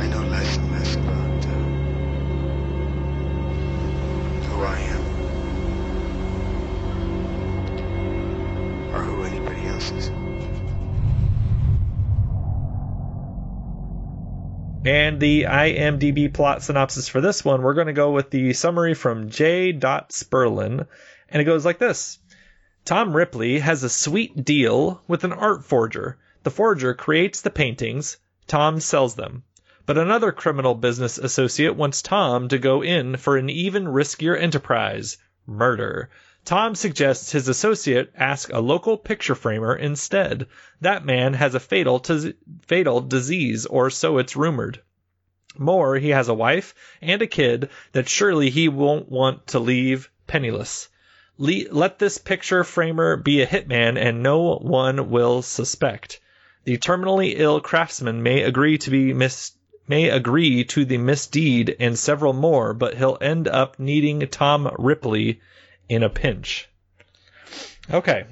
I know less and less about who I am or who anybody else is. And the IMDb plot synopsis for this one, we're going to go with the summary from J. Sperlin, and it goes like this. Tom Ripley has a sweet deal with an art forger. The forger creates the paintings. Tom sells them. But another criminal business associate wants Tom to go in for an even riskier enterprise, murder. Tom suggests his associate ask a local picture framer instead. That man has a fatal disease, or so it's rumored. More, he has a wife and a kid that surely he won't want to leave penniless. Let this picture framer be a hitman and no one will suspect. The terminally ill craftsman may agree to be mis- may agree to the misdeed and several more, but he'll end up needing Tom Ripley in a pinch. Okay.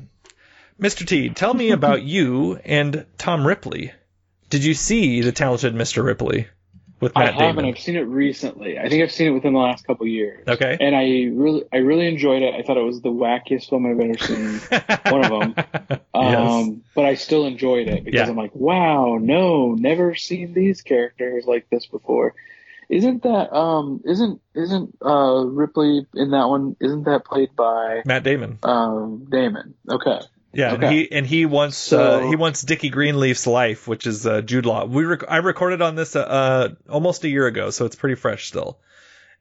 Mr. T, tell me about you and Tom Ripley. Did you see The Talented Mr. Ripley with Matt Damon? I haven't. I've seen it recently. I think I've seen it within the last couple of years. Okay. And I really enjoyed it. I thought it was the wackiest film I've ever seen. One of them. Yes. But I still enjoyed it because I'm like, wow, no, never seen these characters like this before. Isn't that isn't Ripley in that one? Isn't that played by Matt Damon? Damon. Okay. Yeah, okay. and he wants Dickie Greenleaf's life, which is Jude Law. I recorded on this almost a year ago, so it's pretty fresh still.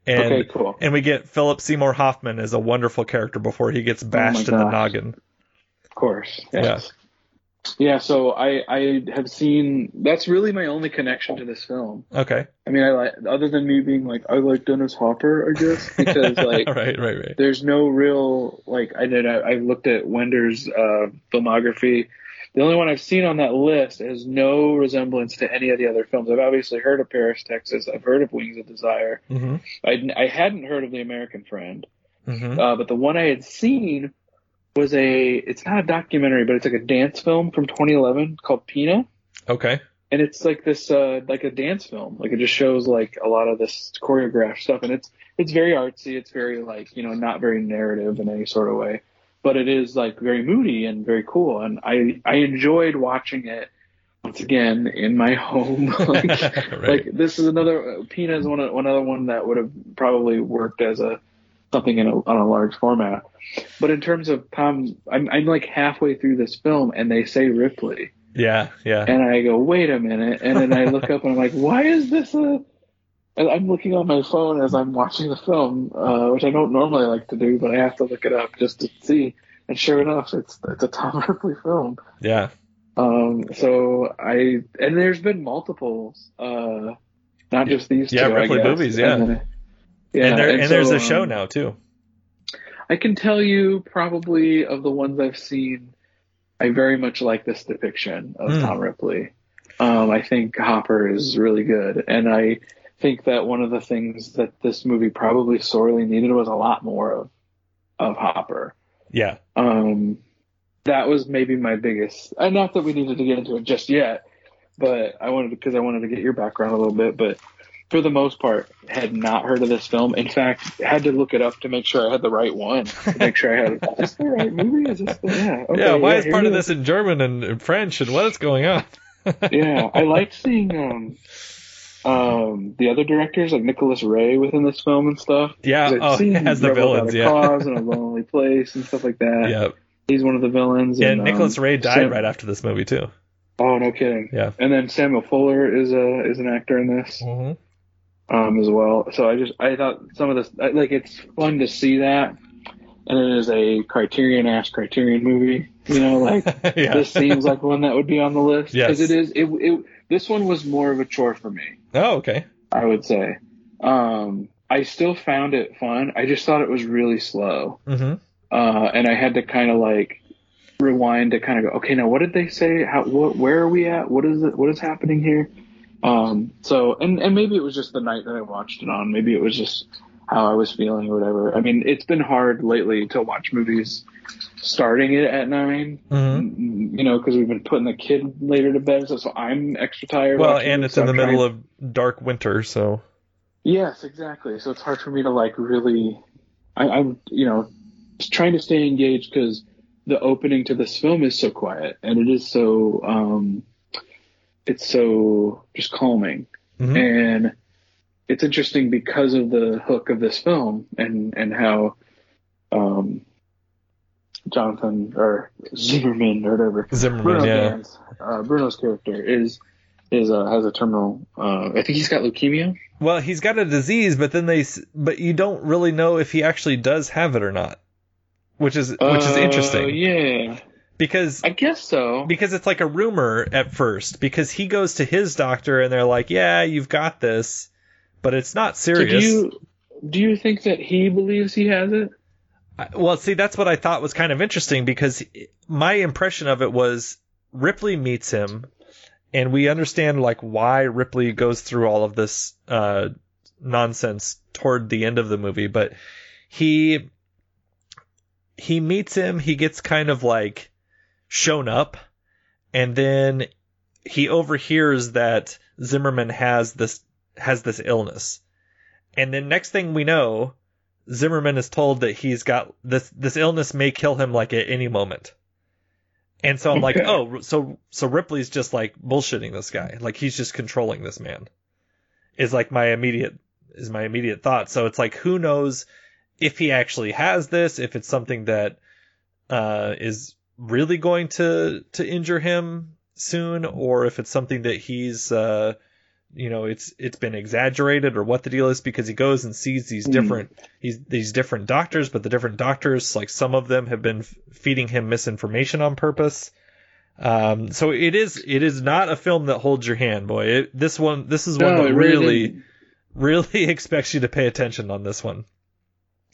And, okay, cool. And we get Philip Seymour Hoffman as a wonderful character before he gets bashed in the noggin. Of course. Yes. Yeah. Yeah. So I have seen. That's really my only connection to this film. Okay. I mean, other than me being like, I like Dennis Hopper, I guess, because like right. There's no real like I looked at Wender's filmography. The only one I've seen on that list has no resemblance to any of the other films. I've obviously heard of Paris, Texas. I've heard of Wings of Desire. Mm-hmm. I hadn't heard of The American Friend, mm-hmm. But the one I had seen was it's not a documentary, but it's like a dance film from 2011 called Pina. Okay. And it's like this, like a dance film. Like it just shows like a lot of this choreographed stuff, and it's very artsy. It's very like not very narrative in any sort of way, but it is like very moody and very cool. And I enjoyed watching it once again in my home. Like, right. Like this is another Pina is another one that would have probably worked as something on a large format. But in terms of Tom, I'm like halfway through this film and they say Ripley. Yeah. And I go, wait a minute. And then I look up and I'm like, why is this a... And I'm looking on my phone as I'm watching the film, which I don't normally like to do, but I have to look it up just to see. And sure enough, it's a Tom Ripley film. Yeah. So there's been multiples, not just these two, Ripley movies, yeah. And there's a show now, too. I can tell you probably of the ones I've seen, I very much like this depiction of Tom Ripley. I think Hopper is really good. And I think that one of the things that this movie probably sorely needed was a lot more of Hopper. Yeah. That was maybe my biggest, not that we needed to get into it just yet, but I wanted to get your background a little bit, but for the most part, had not heard of this film. In fact, had to look it up to make sure I had the right one. To make sure I had is this the right movie? Is this the yeah? Okay, yeah. Why is part of this in German and French, and what is going on? Yeah, I liked seeing the other directors like Nicholas Ray within this film and stuff. Yeah, as the villains. Yeah, Cause and A Lonely Place and stuff like that. Yeah, he's one of the villains. Yeah, and Nicholas Ray died right after this movie too. Oh, no kidding. Yeah, and then Samuel Fuller is an actor in this. Mm-hmm. As well. So I thought some of this, like, it's fun to see that. And it is a Criterion movie, yeah. This seems like one that would be on the list. Yes. Cause this one was more of a chore for me. Oh, okay. I would say, I still found it fun. I just thought it was really slow. Mm-hmm. And I had to kind of like rewind to kind of go, okay, now what did they say? Where are we at? What is it? What is happening here? So maybe it was just the night that I watched it on. Maybe it was just how I was feeling or whatever. I mean, it's been hard lately to watch movies starting it at 9, mm-hmm. Because we've been putting the kid later to bed. So I'm extra tired. Well, and it's in the middle of dark winter. So. Yes, exactly. So it's hard for me to like really, I'm just trying to stay engaged because the opening to this film is so quiet and it is so, it's so just calming, mm-hmm. and it's interesting because of the hook of this film and how Jonathan or Zimmerman or whatever Bruno's character is has a terminal. I think he's got leukemia. Well, he's got a disease, but you don't really know if he actually does have it or not, which is interesting. Yeah. Because I guess so. Because it's like a rumor at first. Because he goes to his doctor and they're like, "Yeah, you've got this," but it's not serious. So do you think that he believes he has it? Well, see, that's what I thought was kind of interesting because my impression of it was Ripley meets him And we understand like why Ripley goes through all of this nonsense toward the end of the movie, but he meets him, he gets kind of like shown up, and then he overhears that Zimmerman has this illness. And then next thing we know, Zimmerman is told that he's got this illness may kill him like at any moment. And so I'm like, oh, so Ripley's just like bullshitting this guy. Like he's just controlling this man is like my immediate thought. So it's like, who knows if he actually has this, if it's something that is really going to injure him soon, or if it's something that he's, it's been exaggerated, or what the deal is, because he goes and sees these different doctors, but the different doctors, like some of them have been feeding him misinformation on purpose. So it is not a film that holds your hand, boy. This is one that really expects you to pay attention on this one.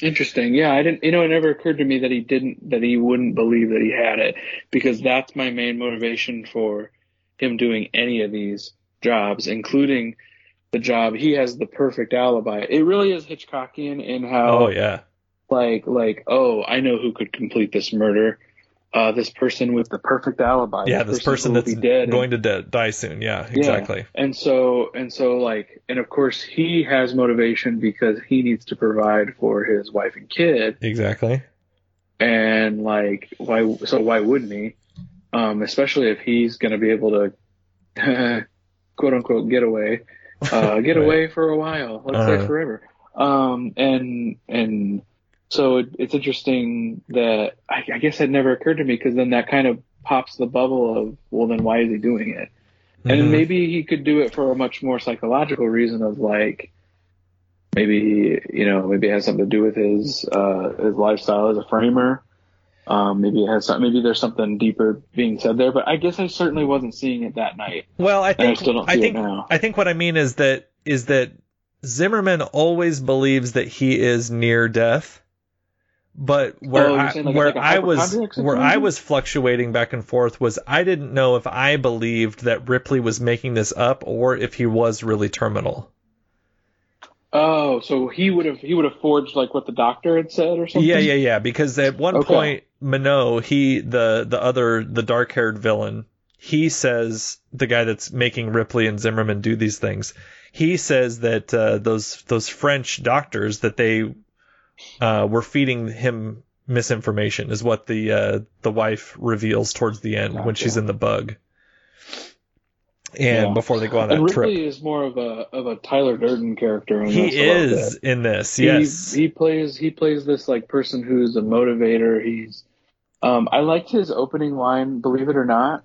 Interesting. Yeah. I didn't, it never occurred to me that he wouldn't believe that he had it, because that's my main motivation for him doing any of these jobs, including the job he has the perfect alibi. It really is Hitchcockian in how I know who could complete this murder, this person with the perfect alibi, this person that's dead to die soon. And of course he has motivation because he needs to provide for his wife and kid. Exactly. And like why wouldn't he, especially if he's going to be able to quote unquote get right. away for a while. Let's say forever. And so it's interesting that I guess it never occurred to me, because then that kind of pops the bubble of, well, then why is he doing it? And then maybe he could do it for a much more psychological reason of like, maybe it has something to do with his lifestyle as a framer. Maybe there's something deeper being said there, but I guess I certainly wasn't seeing it that night. Well, I think what I mean is that Zimmerman always believes that he is near death, but where I was fluctuating back and forth was I didn't know if I believed that Ripley was making this up or if he was really terminal. Oh, so he would have forged like what the doctor had said or something? Yeah. Because at one point, Minot, the dark-haired villain, he says, the guy that's making Ripley and Zimmerman do these things, he says that those French doctors that they were feeding him misinformation is what the wife reveals towards the end when she's in the bug. And before they go on that trip, Ripley is more of a Tyler Durden character. Yes, he plays this like person who's a motivator. He's I liked his opening line, "Believe it or not,"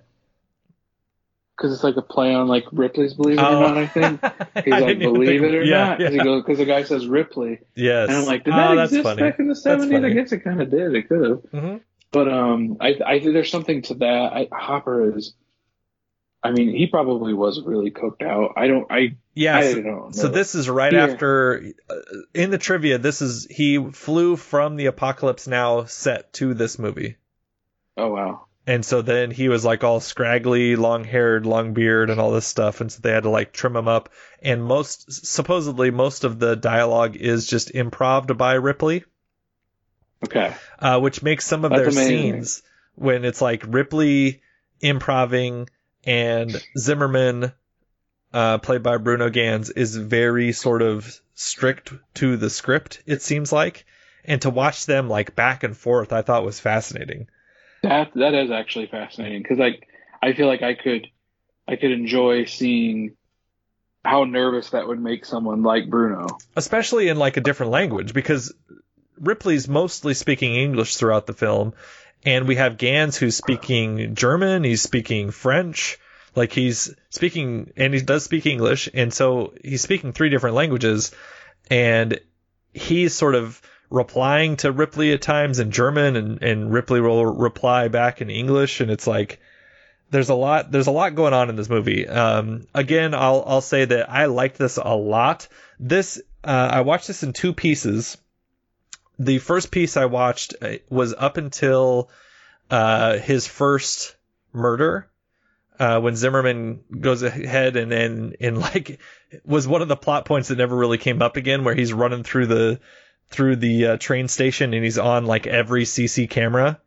because it's like a play on like Ripley's "Believe It or Not." I think he's like, "Believe it or not," because the guy says Ripley. Yes, and I'm like, did that exist back in the 70s? I guess it kind of did. It could have. Mm-hmm. But I think there's something to that. Hopper is. I mean, he probably was really coked out. I don't know. So this is after in the trivia. He flew from the Apocalypse Now set to this movie. Oh, wow. And so then he was like all scraggly, long haired, long beard and all this stuff. And so they had to like trim him up. And supposedly most of the dialogue is just improv by Ripley. Okay. Which makes some of their scenes when it's like Ripley improving. And Zimmerman, played by Bruno Ganz, is very sort of strict to the script, it seems like. And to watch them like back and forth, I thought was fascinating. That is actually fascinating, because I feel like I could enjoy seeing how nervous that would make someone like Bruno, especially in like a different language, because Ripley's mostly speaking English throughout the film. And we have Gans, who's speaking German, he's speaking French, like he's speaking, and he does speak English, and so he's speaking three different languages, and he's sort of replying to Ripley at times in German, and Ripley will reply back in English, and it's like, there's a lot going on in this movie. Again, I'll say that I liked this a lot. This, I watched this in two pieces. The first piece I watched was up until his first murder, when Zimmerman goes ahead and like was one of the plot points that never really came up again, where he's running through the train station and he's on like every CC camera.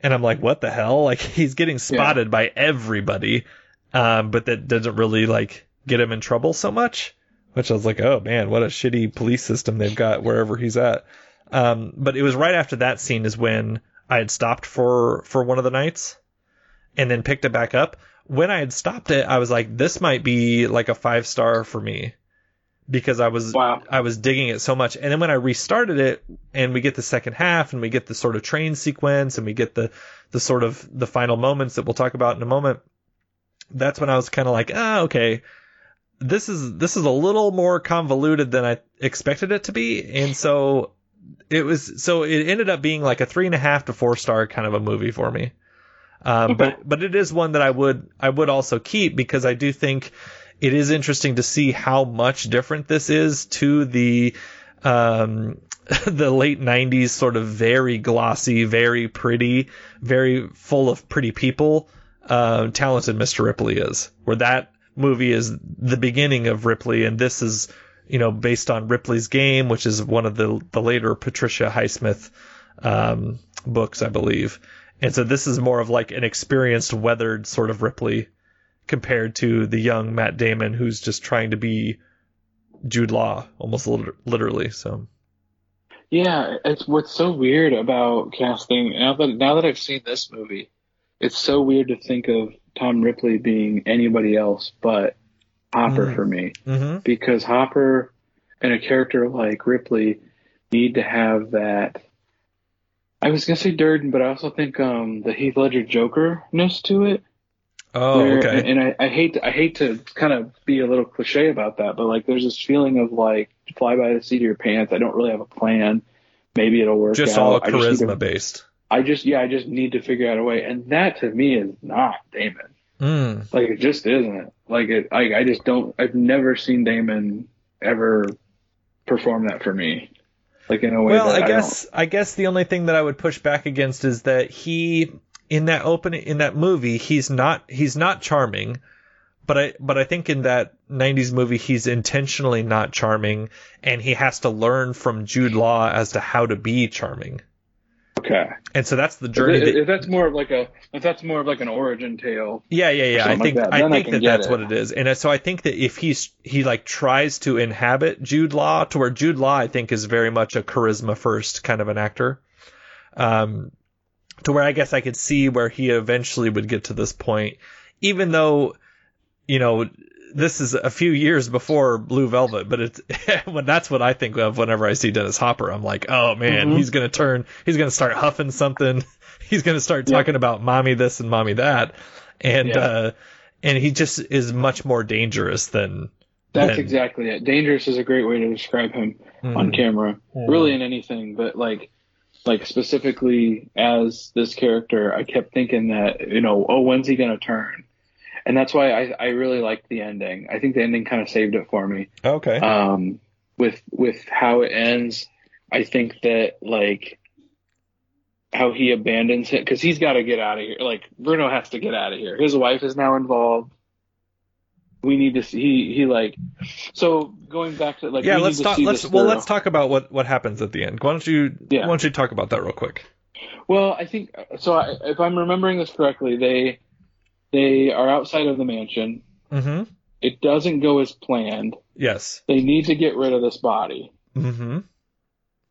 And I'm like, what the hell? Like, he's getting spotted by everybody. But that doesn't really like get him in trouble so much, which I was like, oh man, what a shitty police system they've got wherever he's at. But it was right after that scene is when I had stopped for one of the nights and then picked it back up. When I had stopped it, I was like, this might be like a 5-star for me, because I was, I was digging it so much. And then when I restarted it and we get the second half and we get the sort of train sequence and we get the sort of the final moments that we'll talk about in a moment, that's when I was kind of like, okay, this is a little more convoluted than I expected it to be. And so it ended up being like a 3.5 to 4-star kind of a movie for me. But it is one that I would also keep, because I do think it is interesting to see how much different this is to the late 90s sort of very glossy, very pretty, very full of pretty people, Talented Mr. Ripley is, where that movie is the beginning of Ripley. And this is, based on Ripley's Game, which is one of the later Patricia Highsmith books, I believe. And so this is more of like an experienced, weathered sort of Ripley compared to the young Matt Damon, who's just trying to be Jude Law almost literally. So, yeah, it's what's so weird about casting. Now that I've seen this movie, it's so weird to think of Tom Ripley being anybody else but Hopper for me, because Hopper and a character like Ripley need to have that. I was gonna say Durden, but I also think the Heath Ledger Joker-ness to it. Oh, okay. And I hate to kind of be a little cliche about that, but like there's this feeling of like fly by the seat of your pants. I don't really have a plan. Maybe it'll work. Just out. All charisma based. I just need to figure out a way, and that to me is not Damon. Like, it just isn't. Like it. I just don't. I've never seen Damon ever perform that for me. Like in a way. Well, I guess the only thing that I would push back against is that he, in that movie, he's not charming, but I think in that 90s movie he's intentionally not charming, and he has to learn from Jude Law as to how to be charming. Okay. And so that's the journey. If that's more of like an origin tale. Yeah. I think that's what it is. And so I think that if he like tries to inhabit Jude Law, to where Jude Law I think is very much a charisma first kind of an actor, to where I guess I could see where he eventually would get to this point, even though this is a few years before Blue Velvet, but it's when that's what I think of whenever I see Dennis Hopper. I'm like, oh man, he's going to start huffing something. He's going to start talking about mommy this and mommy that. And, and he just is much more dangerous than. That's exactly it. Dangerous is a great way to describe him on camera, really in anything, but like specifically as this character, I kept thinking that, when's he going to turn? And that's why I really liked the ending. I think the ending kind of saved it for me. Okay. With how it ends, I think that like how he abandons him, because he's got to get out of here. Like Bruno has to get out of here. His wife is now involved. We need to see. He like. So going back to like. Yeah. Let's talk about what happens at the end. Why don't you talk about that real quick? Well, I think so. If I'm remembering this correctly, They are outside of the mansion. Mm-hmm. It doesn't go as planned. Yes. They need to get rid of this body. Mm-hmm.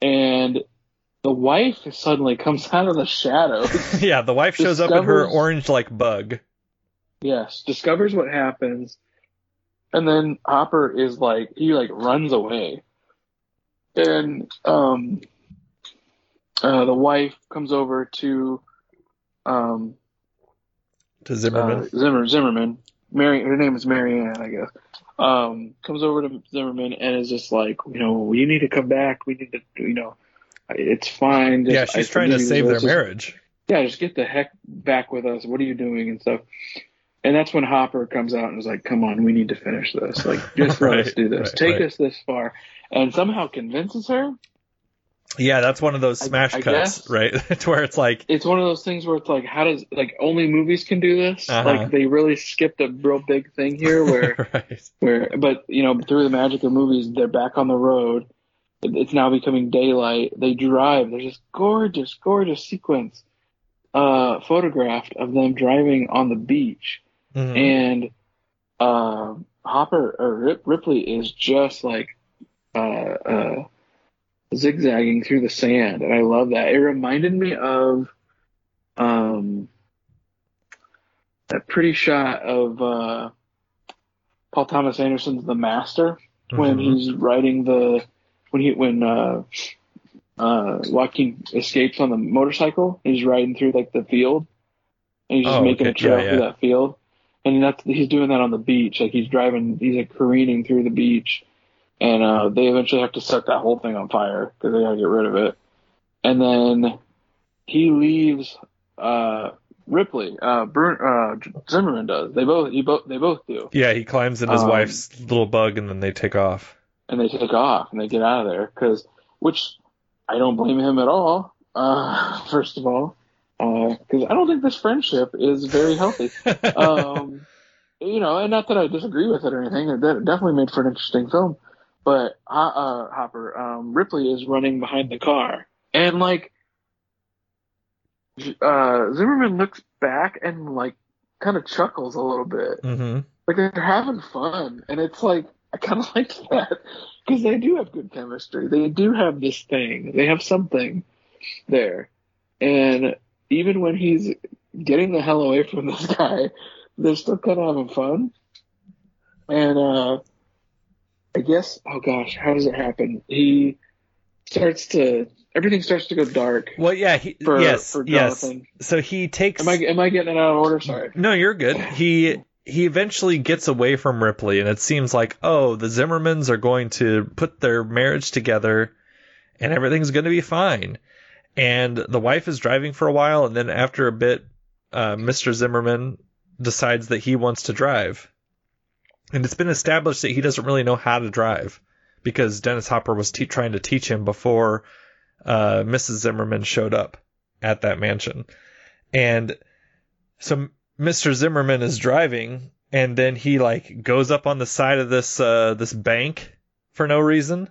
And the wife suddenly comes out of the shadows. Yeah, the wife shows up in her orange, like, bug. Yes, discovers what happens. And then Hopper is like, he, like, runs away. And the wife comes over to... to Zimmerman. Zimmerman. Her name is Marianne, I guess. Comes over to Zimmerman and is just like, you need to come back. We need to, it's fine. Just, yeah, she's trying to save their marriage. Yeah, just get the heck back with us. What are you doing and stuff? And that's when Hopper comes out and is like, come on, we need to finish this. Like, just let us do this. Take us this far. And somehow convinces her. Yeah, that's one of those smash cuts, right? To where it's like, it's one of those things where it's like, how does, like, only movies can do this? Uh-huh. Like, they really skipped a real big thing here, where but you know, through the magic of movies, they're back on the road. It's now becoming daylight. They drive. There's this gorgeous, gorgeous sequence photographed of them driving on the beach, mm-hmm. and Hopper or Ripley is just like zigzagging through the sand, and I love that. It reminded me of that pretty shot of Paul Thomas Anderson's The Master, when mm-hmm. he's riding the when Joaquin escapes on the motorcycle. He's riding through like the field, and he's just making a trail through that field, and that's, he's doing that on the beach. Like, he's driving, he's like careening through the beach. And they eventually have to set that whole thing on fire because they got to get rid of it. And then he leaves Ripley. Zimmerman does. They both do. Yeah, he climbs in his wife's little bug, and then they take off. And they take off, and they get out of there. Which I don't blame him at all, first of all. Because I don't think this friendship is very healthy. You know, and not that I disagree with it or anything. That definitely made for an interesting film. But Hopper, Ripley is running behind the car, and like Zimmerman looks back and like kind of chuckles a little bit, mm-hmm. like they're having fun, and it's like I kind of liked that because they do have good chemistry. They do have this thing. They have something there, and even when he's getting the hell away from this guy, they're still kind of having fun, and I guess, oh gosh, how does it happen? Everything starts to go dark. Well, yeah, for Jonathan. Yes. So he takes. Am I getting it out of order? Sorry. No, you're good. He eventually gets away from Ripley, and it seems like, oh, the Zimmermans are going to put their marriage together, and everything's going to be fine. And the wife is driving for a while, and then after a bit, Mr. Zimmerman decides that he wants to drive. And it's been established that he doesn't really know how to drive because Dennis Hopper was trying to teach him before Mrs. Zimmerman showed up at that mansion. And so Mr. Zimmerman is driving, and then he like goes up on the side of this bank for no reason,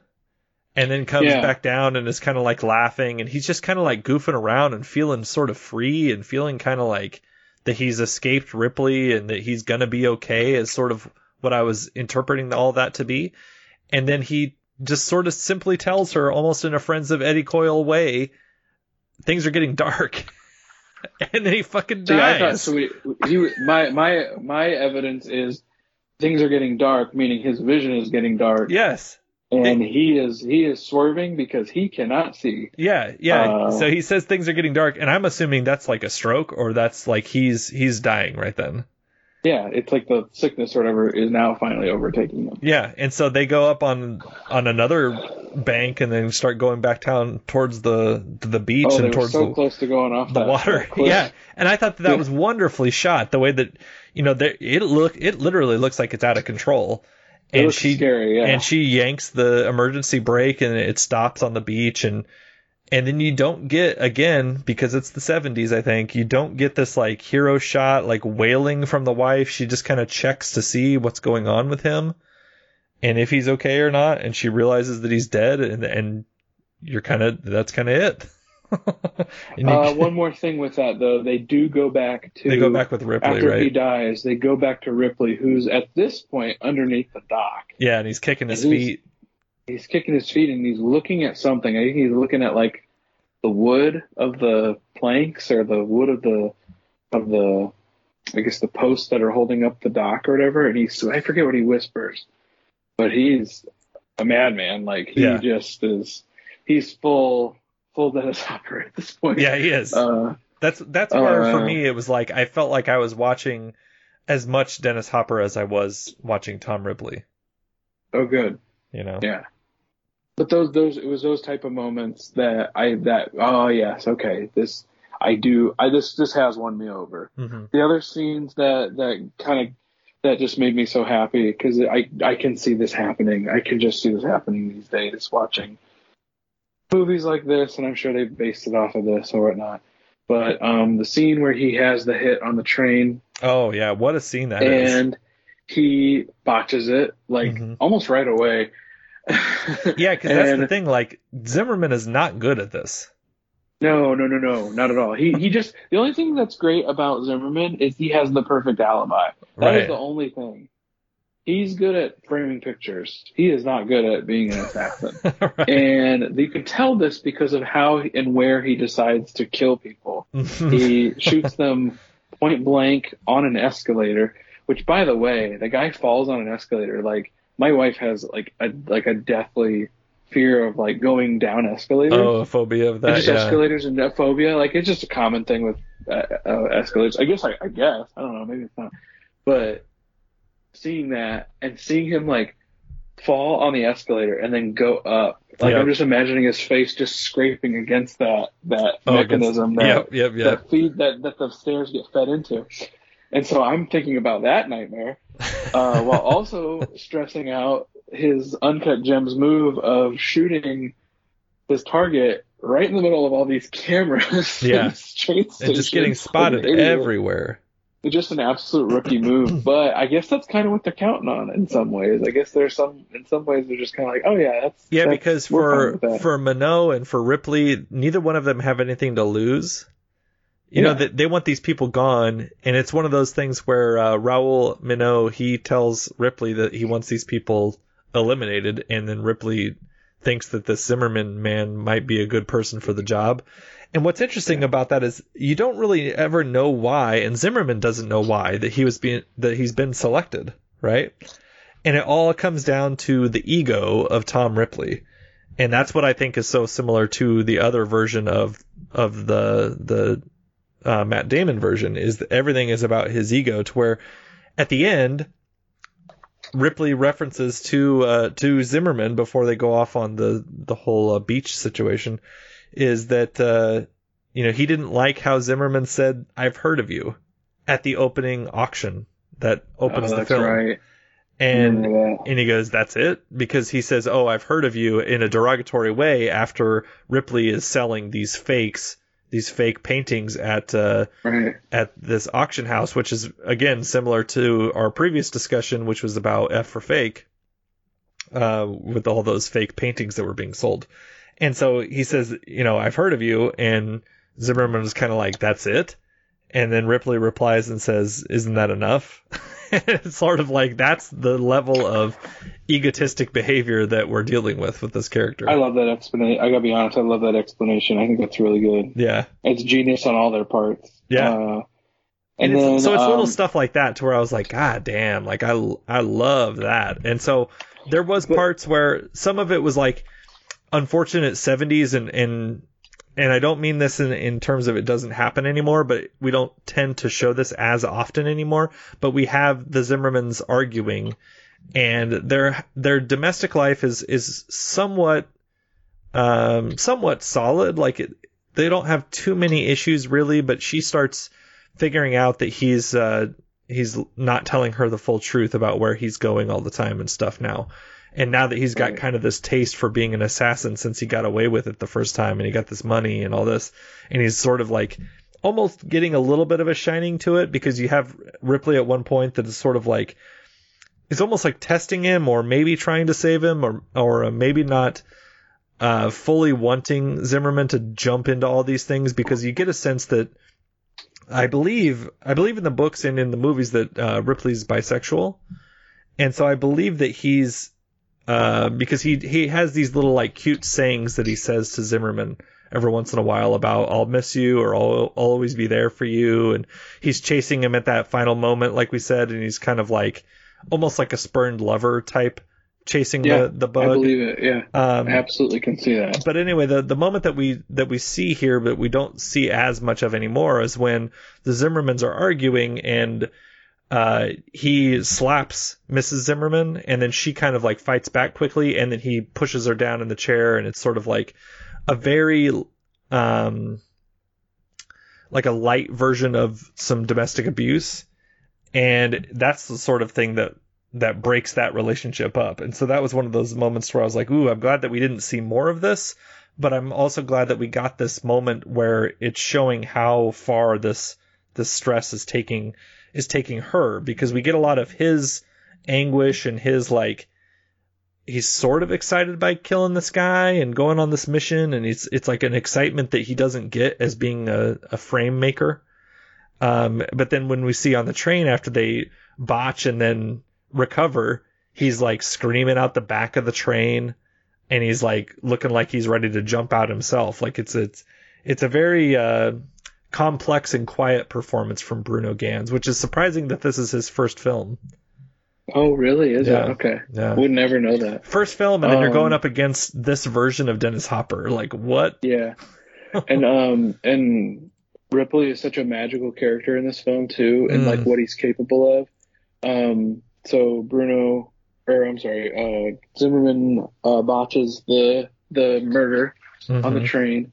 and then comes back down and is kind of like laughing, and he's just kind of like goofing around and feeling sort of free and feeling kind of like that he's escaped Ripley and that he's going to be okay is sort of what I was interpreting all that to be. And then he just sort of simply tells her, almost in a Friends of Eddie Coyle way, things are getting dark. And then he fucking dies. Yeah, my evidence is things are getting dark, meaning his vision is getting dark. Yes. And he is swerving because he cannot see. Yeah, yeah. So he says things are getting dark, and I'm assuming that's like a stroke, or that's like he's dying right then. Yeah, it's like the sickness or whatever is now finally overtaking them. Yeah, and so they go up on another bank and then start going back down towards the beach and towards close to going off the water. Yeah, and I thought that was wonderfully shot. The way that, you know, it literally looks like it's out of control. And she scary, yeah. And she yanks the emergency brake, and it stops on the beach, and then you don't get, again, because it's the 70s, I think, you don't get this like hero shot, like wailing from the wife. She just kind of checks to see what's going on with him and if he's okay or not, and she realizes that he's dead, and you're kind of, that's kind of it. One more thing with that, though, they go back with Ripley after he dies. They go back to Ripley, who's at this point underneath the dock. Yeah, and he's kicking his feet. He's kicking his feet, and he's looking at something. I think he's looking at like the wood of the planks, or the wood of the I guess the posts that are holding up the dock or whatever. And I forget what he whispers, but he's a madman. Like just is. He's full Dennis Hopper at this point. Yeah, he is. That's where for me it was like I felt like I was watching as much Dennis Hopper as I was watching Tom Ripley. Oh, good. You know. Yeah. But those type of moments that this has won me over. Mm-hmm. The other scenes that just made me so happy because I can see this happening. I can just see this happening these days watching movies like this, and I'm sure they based it off of this or whatnot. But the scene where he has the hit on the train. Oh, yeah. What a scene that is. And he botches it, like, almost right away. Yeah, because that's the thing. Like, Zimmerman is not good at this. No, not at all. He just – the only thing that's great about Zimmerman is he has the perfect alibi. That is the only thing. He's good at framing pictures. He is not good at being an assassin. And you can tell this because of how and where he decides to kill people. He shoots them point blank on an escalator, which, by the way, the guy falls on an escalator. Like, my wife has like a deathly fear of like going down escalators. Oh, a phobia of that. And just escalators and that phobia. Like, it's just a common thing with escalators. I guess. I don't know. Maybe it's not. But seeing that and seeing him like fall on the escalator and then go up. Like, I'm just imagining his face just scraping against that mechanism that the stairs get fed into. And so I'm thinking about that nightmare while also stressing out his Uncut Gems move of shooting his target right in the middle of all these cameras. Yeah. And just getting spotted everywhere. It's just an absolute rookie move, but I guess that's kind of what they're counting on in some ways. I guess there's in some ways they're just kind of like, oh yeah, that's because for Minot and for Ripley, neither one of them have anything to lose. You know, they want these people gone, and it's one of those things where Raoul Minot, he tells Ripley that he wants these people eliminated, and then Ripley thinks that this Zimmerman man might be a good person for the job. And what's interesting about that is you don't really ever know why, and Zimmerman doesn't know why that he's been selected, right? And it all comes down to the ego of Tom Ripley, and that's what I think is so similar to the other version of the Matt Damon version, is that everything is about his ego, to where at the end Ripley references to Zimmerman before they go off on the whole beach situation, is that he didn't like how Zimmerman said, "I've heard of you," at the opening auction that opens the film. Right. And he goes, "That's it?" Because he says, "Oh, I've heard of you," in a derogatory way after Ripley is selling these fakes, these fake paintings at this auction house, which is, again, similar to our previous discussion, which was about F for Fake, with all those fake paintings that were being sold. And so he says, "I've heard of you," and Zimmerman was kind of like, "That's it?" And then Ripley replies and says, "Isn't that enough?" It's sort of like, that's the level of egotistic behavior that we're dealing with this character. I love that explanation. I gotta be honest, I love that explanation. I think that's really good. Yeah. It's genius on all their parts. Yeah. And it's little stuff like that to where I was like, God damn, like I love that. And so there was parts where some of it was like, unfortunate 70s, and I don't mean this in terms of it doesn't happen anymore, but we don't tend to show this as often anymore. But we have the Zimmermans arguing, and their domestic life is somewhat solid. Like, they don't have too many issues really, but she starts figuring out that he's not telling her the full truth about where he's going all the time and stuff now. And now that he's got kind of this taste for being an assassin, since he got away with it the first time and he got this money and all this, and he's sort of like almost getting a little bit of a shining to it, because you have Ripley at one point that is sort of like, it's almost like testing him, or maybe trying to save him, or maybe not fully wanting Zimmerman to jump into all these things, because you get a sense that I believe in the books and in the movies that Ripley's bisexual. And so I believe that he's, because he has these little like cute sayings that he says to Zimmerman every once in a while about, "I'll miss you," or "I'll always be there for you." And he's chasing him at that final moment, like we said, and he's kind of like almost like a spurned lover type chasing the bug. I believe it. Yeah, I absolutely can see that. But anyway, the moment that we see here, but we don't see as much of anymore, is when the Zimmermans are arguing, and he slaps Mrs. Zimmerman, and then she kind of like fights back quickly, and then he pushes her down in the chair, and it's sort of like a very like a light version of some domestic abuse, and that's the sort of thing that breaks that relationship up. And so that was one of those moments where I was like, ooh, I'm glad that we didn't see more of this, But I'm also glad that we got this moment where it's showing how far this stress is taking her, because we get a lot of his anguish and his, like, he's sort of excited by killing this guy and going on this mission, and it's like an excitement that he doesn't get as being a frame maker. But then when we see on the train after they botch and then recover, he's like screaming out the back of the train. And he's like looking like he's ready to jump out himself. Like it's a very complex and quiet performance from Bruno Ganz, which is surprising that this is his first film. Oh, really? Is it? Okay. Yeah. Would never know that. First film, and then you're going up against this version of Dennis Hopper. Like, what? Yeah. And Ripley is such a magical character in this film too, and like what he's capable of. So Bruno. Or I'm sorry, Zimmerman botches the murder on the train,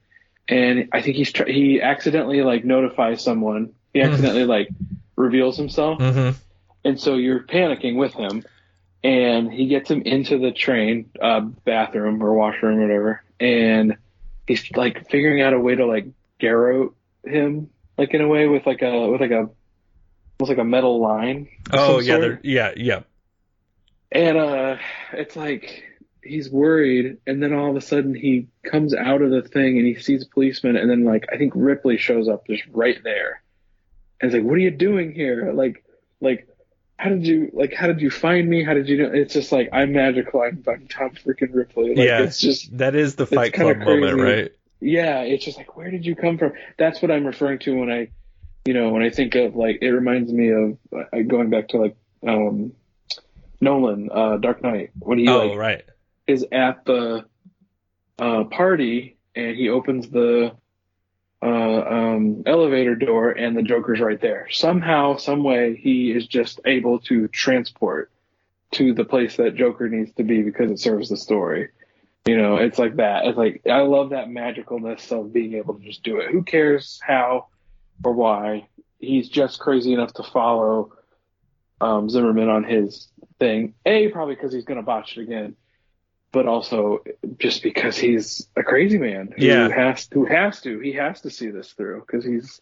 and I think he accidentally like notifies someone. He accidentally like reveals himself, and so you're panicking with him, and he gets him into the train bathroom or washroom or whatever, and he's like figuring out a way to like garrote him like in a way with almost like a metal line. Oh yeah, yeah. And it's like he's worried, and then all of a sudden he comes out of the thing and he sees a policeman, and then like I think Ripley shows up just right there, and it's like, "What are you doing here? Like how did you find me? How did you do?" It's just like, I'm magical. I'm Tom freaking Ripley. Like, yeah, it's just that is the Fight Club moment, right? Yeah, it's just like, where did you come from? That's what I'm referring to when I think of like, it reminds me of going back to like Nolan, Dark Knight, when he is at the party and he opens the elevator door and the Joker's right there. Somehow, some way, he is just able to transport to the place that Joker needs to be because it serves the story. You know, it's like that. It's like, I love that magicalness of being able to just do it. Who cares how or why? He's just crazy enough to follow Zimmerman on his thing, probably because he's going to botch it again, but also just because he's a crazy man who has to see this through, because he's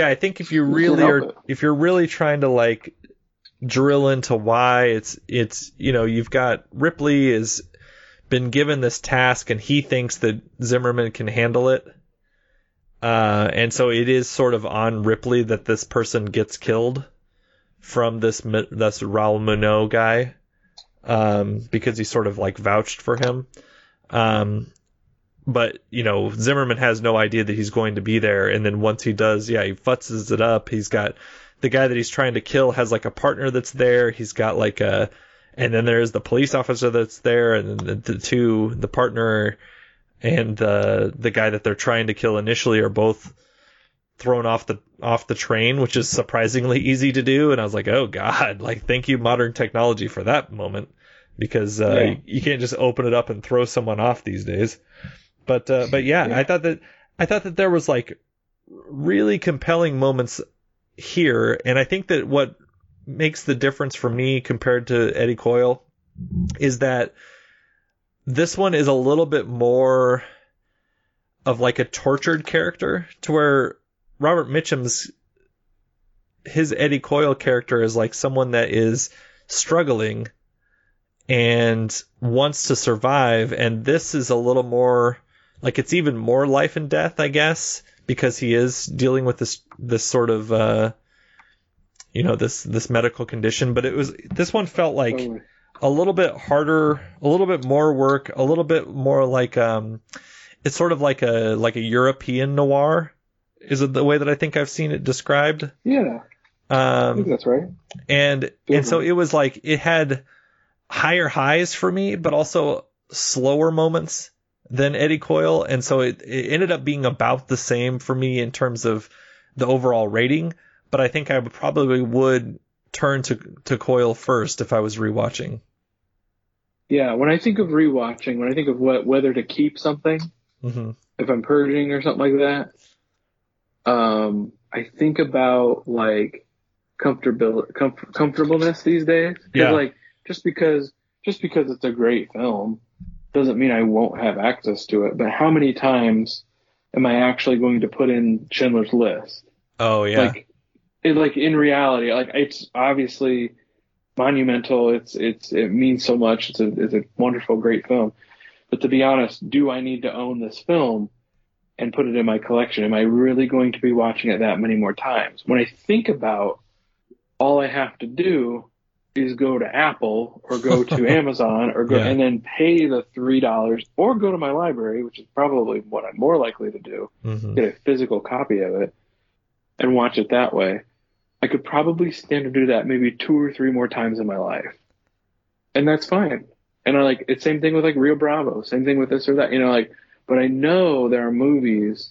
I think if you're really trying to like drill into why it's you know, you've got Ripley has been given this task and he thinks that Zimmerman can handle it, and so it is sort of on Ripley that this person gets killed from this Raoul Monod guy, because he sort of like vouched for him. But, you know, Zimmerman has no idea that he's going to be there. And then once he does, he futzes it up. He's got the guy that he's trying to kill has like a partner that's there. He's got like and then there's the police officer that's there, and the partner and the guy that they're trying to kill initially are both thrown off the train, which is surprisingly easy to do. And I was like, oh God, like, thank you, modern technology, for that moment, because you can't just open it up and throw someone off these days. But I thought that there was like really compelling moments here. And I think that what makes the difference for me compared to Eddie Coyle is that this one is a little bit more of like a tortured character, to where Robert Mitchum's, his Eddie Coyle character is like someone that is struggling and wants to survive. And this is a little more like, it's even more life and death, I guess, because he is dealing with this sort of, you know, this medical condition. But this one felt like a little bit harder, a little bit more work, a little bit more like, it's sort of like a European noir. Is it the way that I think I've seen it described? Yeah. I think that's right. And so it was like, it had higher highs for me, but also slower moments than Eddie Coyle. And so it ended up being about the same for me in terms of the overall rating. But I think I would probably turn to Coyle first if I was rewatching. Yeah. When I think of rewatching, when I think of whether to keep something, if I'm purging or something like that, I think about like comfortableness these days. Yeah. Like just because it's a great film doesn't mean I won't have access to it, but how many times am I actually going to put in Schindler's List? Oh yeah. Like in reality, like it's obviously monumental. It means so much. It's a wonderful, great film. But to be honest, do I need to own this film and put it in my collection? Am I really going to be watching it that many more times? When I think about all I have to do is go to Apple or go to Amazon or go and then pay the $3 or go to my library, which is probably what I'm more likely to do, get a physical copy of it and watch it that way. I could probably stand to do that maybe 2 or 3 more times in my life. And that's fine. And I like it's same thing with like Rio Bravo, same thing with this or that, you know, like, but I know there are movies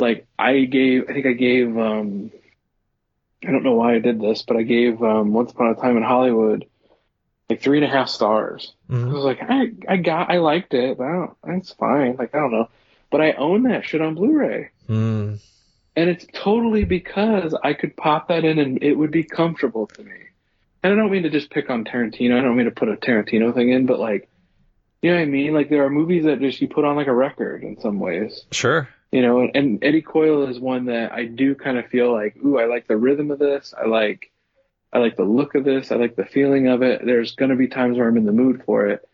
like I think I gave I don't know why I did this, but I gave Once Upon a Time in Hollywood like 3.5 stars. Mm-hmm. I was like, I liked it, but it's fine. Like, I don't know. But I own that shit on Blu-ray. Mm. And it's totally because I could pop that in and it would be comfortable to me. And I don't mean to just pick on Tarantino. I don't mean to put a Tarantino thing in, but like, you know what I mean? Like there are movies that just you put on like a record in some ways. Sure. You know, and Eddie Coyle is one that I do kind of feel like, ooh, I like the rhythm of this. I like the look of this. I like the feeling of it. There's going to be times where I'm in the mood for it.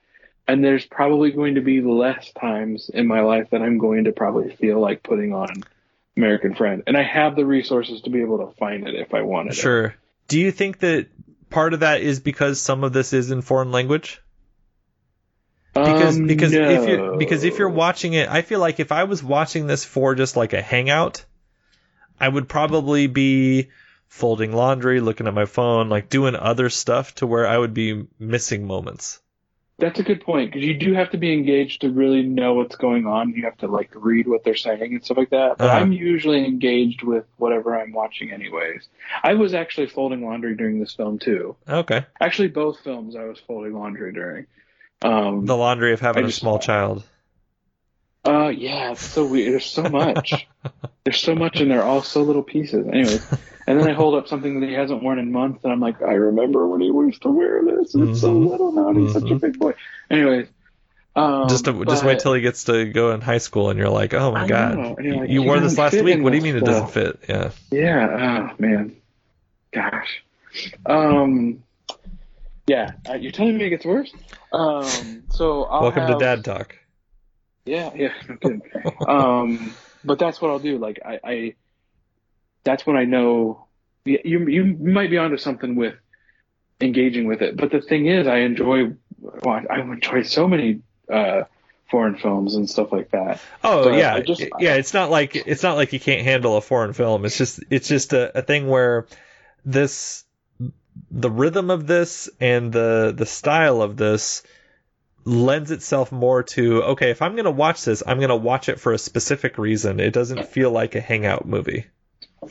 And there's probably going to be less times in my life that I'm going to probably feel like putting on American Friend. And I have the resources to be able to find it if I wanted it. Sure. Do you think that part of that is because some of this is in foreign language? Because no. if you're watching it, I feel like if I was watching this for just like a hangout, I would probably be folding laundry, looking at my phone, like doing other stuff to where I would be missing moments. That's a good point because you do have to be engaged to really know what's going on. You have to like read what they're saying and stuff like that. But I'm usually engaged with whatever I'm watching anyways. I was actually folding laundry during this film too. Okay. Actually, both films I was folding laundry during. The laundry of having a small child. Yeah, it's so weird. There's so much. And they're all so little pieces. Anyways, and then I hold up something that he hasn't worn in months, and I'm like, I remember when he used to wear this. And it's so little now, and he's such a big boy. Anyways. Just wait till he gets to go in high school, and you're like, oh my God, like, you wore this last week? What do you mean it doesn't fit? Yeah. Yeah. Oh man. Gosh. Yeah, you're telling me it gets worse? Welcome to Dad Talk. Yeah, no kidding. But that's what I'll do. Like, I that's when I know you might be onto something with engaging with it. But the thing is, I enjoy so many foreign films and stuff like that. Oh so yeah, it's not like you can't handle a foreign film. It's just a thing where this. The rhythm of this and the style of this lends itself more to, okay, if I'm going to watch this, I'm going to watch it for a specific reason. It doesn't feel like a hangout movie. I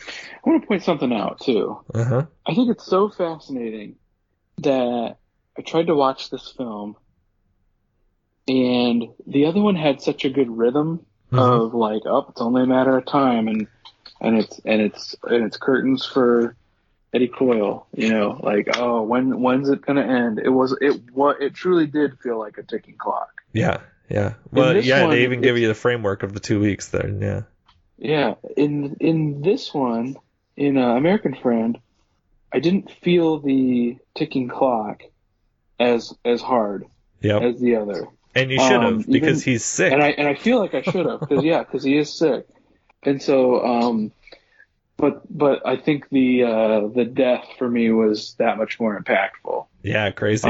want to point something out, too. Uh-huh. I think it's so fascinating that I tried to watch this film, and the other one had such a good rhythm of, like, it's only a matter of time, and it's curtains for Eddie Coyle, you know, like, oh, when's it gonna end? It truly did feel like a ticking clock. Yeah. Well, yeah, one, they even give you the framework of the 2 weeks there. Yeah. Yeah. In this one, in American Friend, I didn't feel the ticking clock as hard as the other. And you should have because he's sick. And I feel like I should have because because he is sick, and so. But I think the death for me was that much more impactful. Yeah, crazy.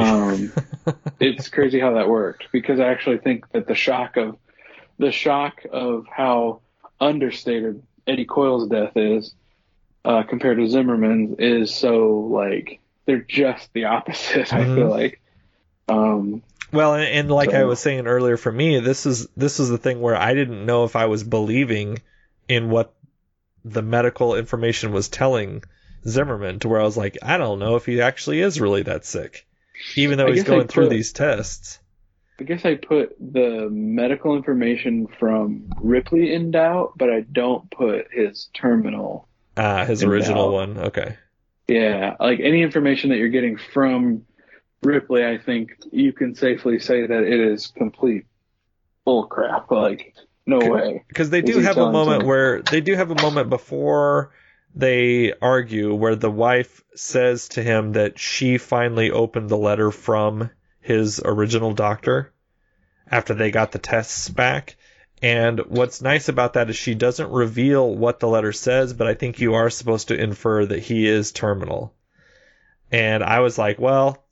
It's crazy how that worked because I actually think that the shock of how understated Eddie Coyle's death is compared to Zimmerman's is so like they're just the opposite. I feel like. I was saying earlier, for me, this is the thing where I didn't know if I was believing in what the medical information was telling Zimmerman, to where I was like, I don't know if he actually is really that sick, even though he's going through these tests. I guess I put the medical information from Ripley in doubt, but I don't put his terminal. His original one. Okay. Yeah. Like any information that you're getting from Ripley, I think you can safely say that it is complete bull crap. Like, no way. Because they do have a moment where they do have a moment before they argue where the wife says to him that she finally opened the letter from his original doctor after they got the tests back. And what's nice about that is she doesn't reveal what the letter says, but I think you are supposed to infer that he is terminal. And I was like, well,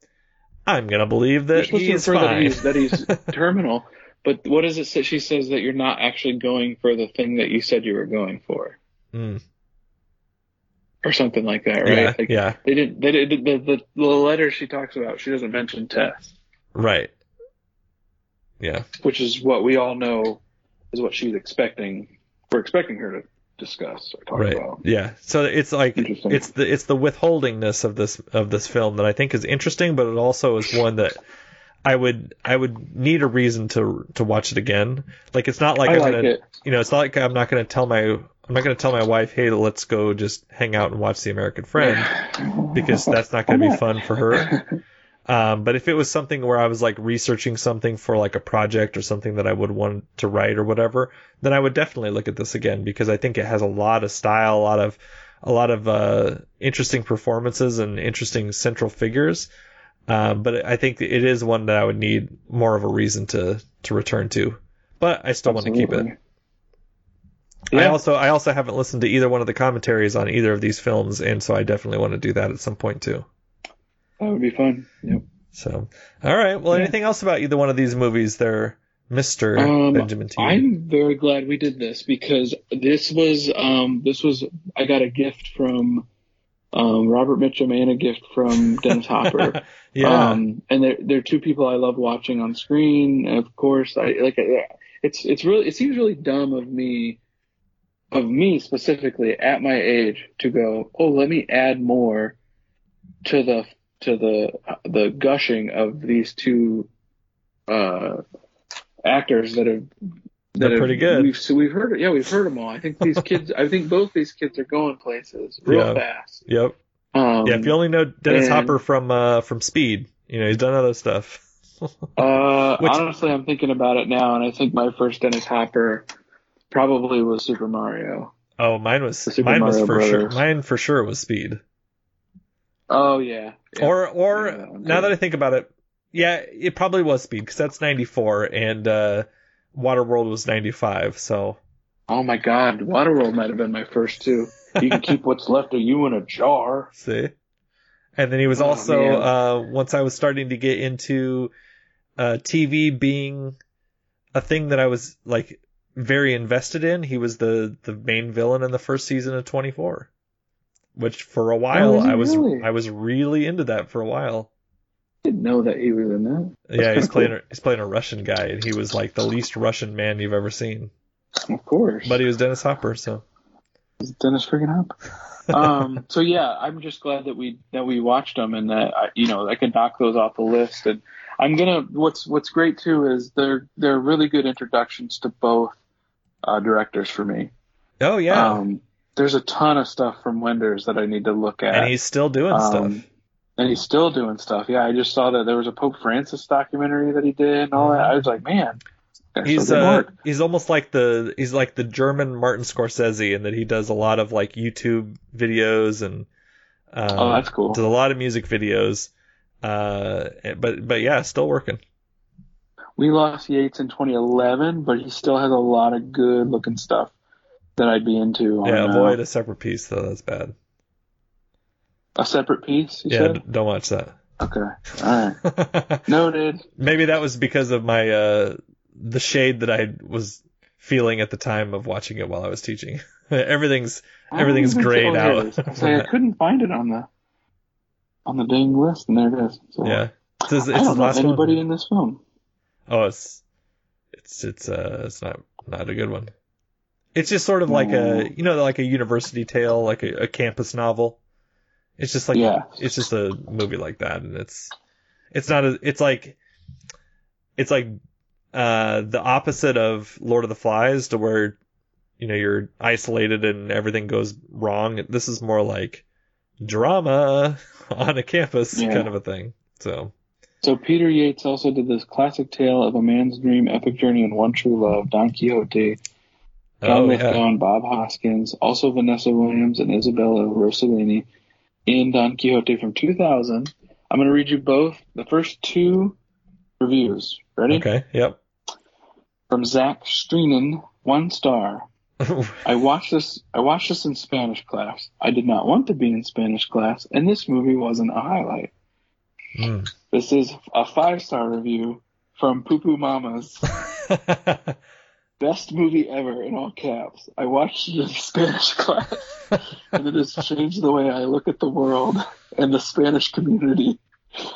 I'm going to believe that he's fine. That he's terminal. But what is it that she says that you're not actually going for the thing that you said you were going for? Mm. Or something like that, right? Yeah, like, yeah. They didn't the letter she talks about, she doesn't mention tests. Right. Yeah. Which is what we all know is what she's expecting. We're expecting her to discuss or talk about. Yeah. So it's like it's the withholdingness of this film that I think is interesting, but it also is one that I would need a reason to watch it again. Like it's not like I'm not going to tell my wife, hey, let's go just hang out and watch The American Friend, because that's not going to be fun for her. But if it was something where I was like researching something for like a project or something that I would want to write or whatever, then I would definitely look at this again, because I think it has a lot of style, a lot of interesting performances and interesting central figures. But I think it is one that I would need more of a reason to return to. But I still want to keep it. Yeah. I also haven't listened to either one of the commentaries on either of these films, and so I definitely want to do that at some point too. That would be fun. Yep. So, all right. Well, anything else about either one of these movies there, Mr. Benjamin T? I'm very glad we did this, because this was I got a gift from Robert Mitchum and a gift from Dennis Hopper. Yeah. And they're two people I love watching on screen. And of course, it seems really dumb of me specifically at my age to go, oh, let me add more to the gushing of these two actors that are pretty good. We've heard them all. I think these kids. I think both these kids are going places real fast. Yep. If you only know Dennis Hopper from Speed, you know he's done other stuff. Honestly, I'm thinking about it now, and I think my first Dennis Hopper probably was Super Mario. Oh, mine for sure was Speed. Oh yeah. Or now that I think about it, yeah, it probably was Speed, because that's 94 and Waterworld was 95. So. Oh my God, Waterworld might have been my first too. You can keep what's left of you in a jar. See. And then he was also once I was starting to get into TV being a thing that I was like very invested in, he was the main villain in the first season of 24. Which for a while I was really into that for a while. I didn't know that he was in that. That's he's playing a Russian guy, and he was like the least Russian man you've ever seen. Of course. But he was Dennis Hopper, so. He's Dennis freaking Hopper. So yeah, I'm just glad that we watched them, and that I could knock those off the list. And I'm gonna. What's great too is they're really good introductions to both directors for me. Oh yeah. There's a ton of stuff from Wenders that I need to look at. And he's still doing stuff. Yeah, I just saw that there was a Pope Francis documentary that he did and all that. I was like, man, he's almost like the German Martin Scorsese, in that he does a lot of like YouTube videos and oh, that's cool. Does a lot of music videos. But yeah, still working. We lost Yates in 2011, but he still has a lot of good looking stuff that I'd be into. Avoid A Separate Piece, though. That's bad. A Separate Piece? Don't watch that. Okay. All right. Noted. Maybe that was because of my the shade that I was feeling at the time of watching it while I was teaching. everything's grayed out. I couldn't find it on the dang list, and there it is. So, yeah. I don't know anybody in this film. Oh, it's not a good one. It's just sort of like a university tale, like a campus novel. It's just like it's just a movie like that, and it's like the opposite of Lord of the Flies, to where you're isolated and everything goes wrong. This is more like drama on a campus kind of a thing. So So Peter Yates also did this classic tale of a man's dream, epic journey, and one true love, Don Quixote, John Lithgow and Bob Hoskins, also Vanessa Williams and Isabella Rossellini, in Don Quixote from 2000. I'm going to read you both the first two reviews. Ready? Okay, yep. From Zach Streenan, 1 star. I watched this in Spanish class. I did not want to be in Spanish class, and this movie wasn't a highlight. Mm. This is a 5-star review from Poo Poo Mamas. Best movie ever, in all caps. I watched it in Spanish class, and it has changed the way I look at the world and the Spanish community.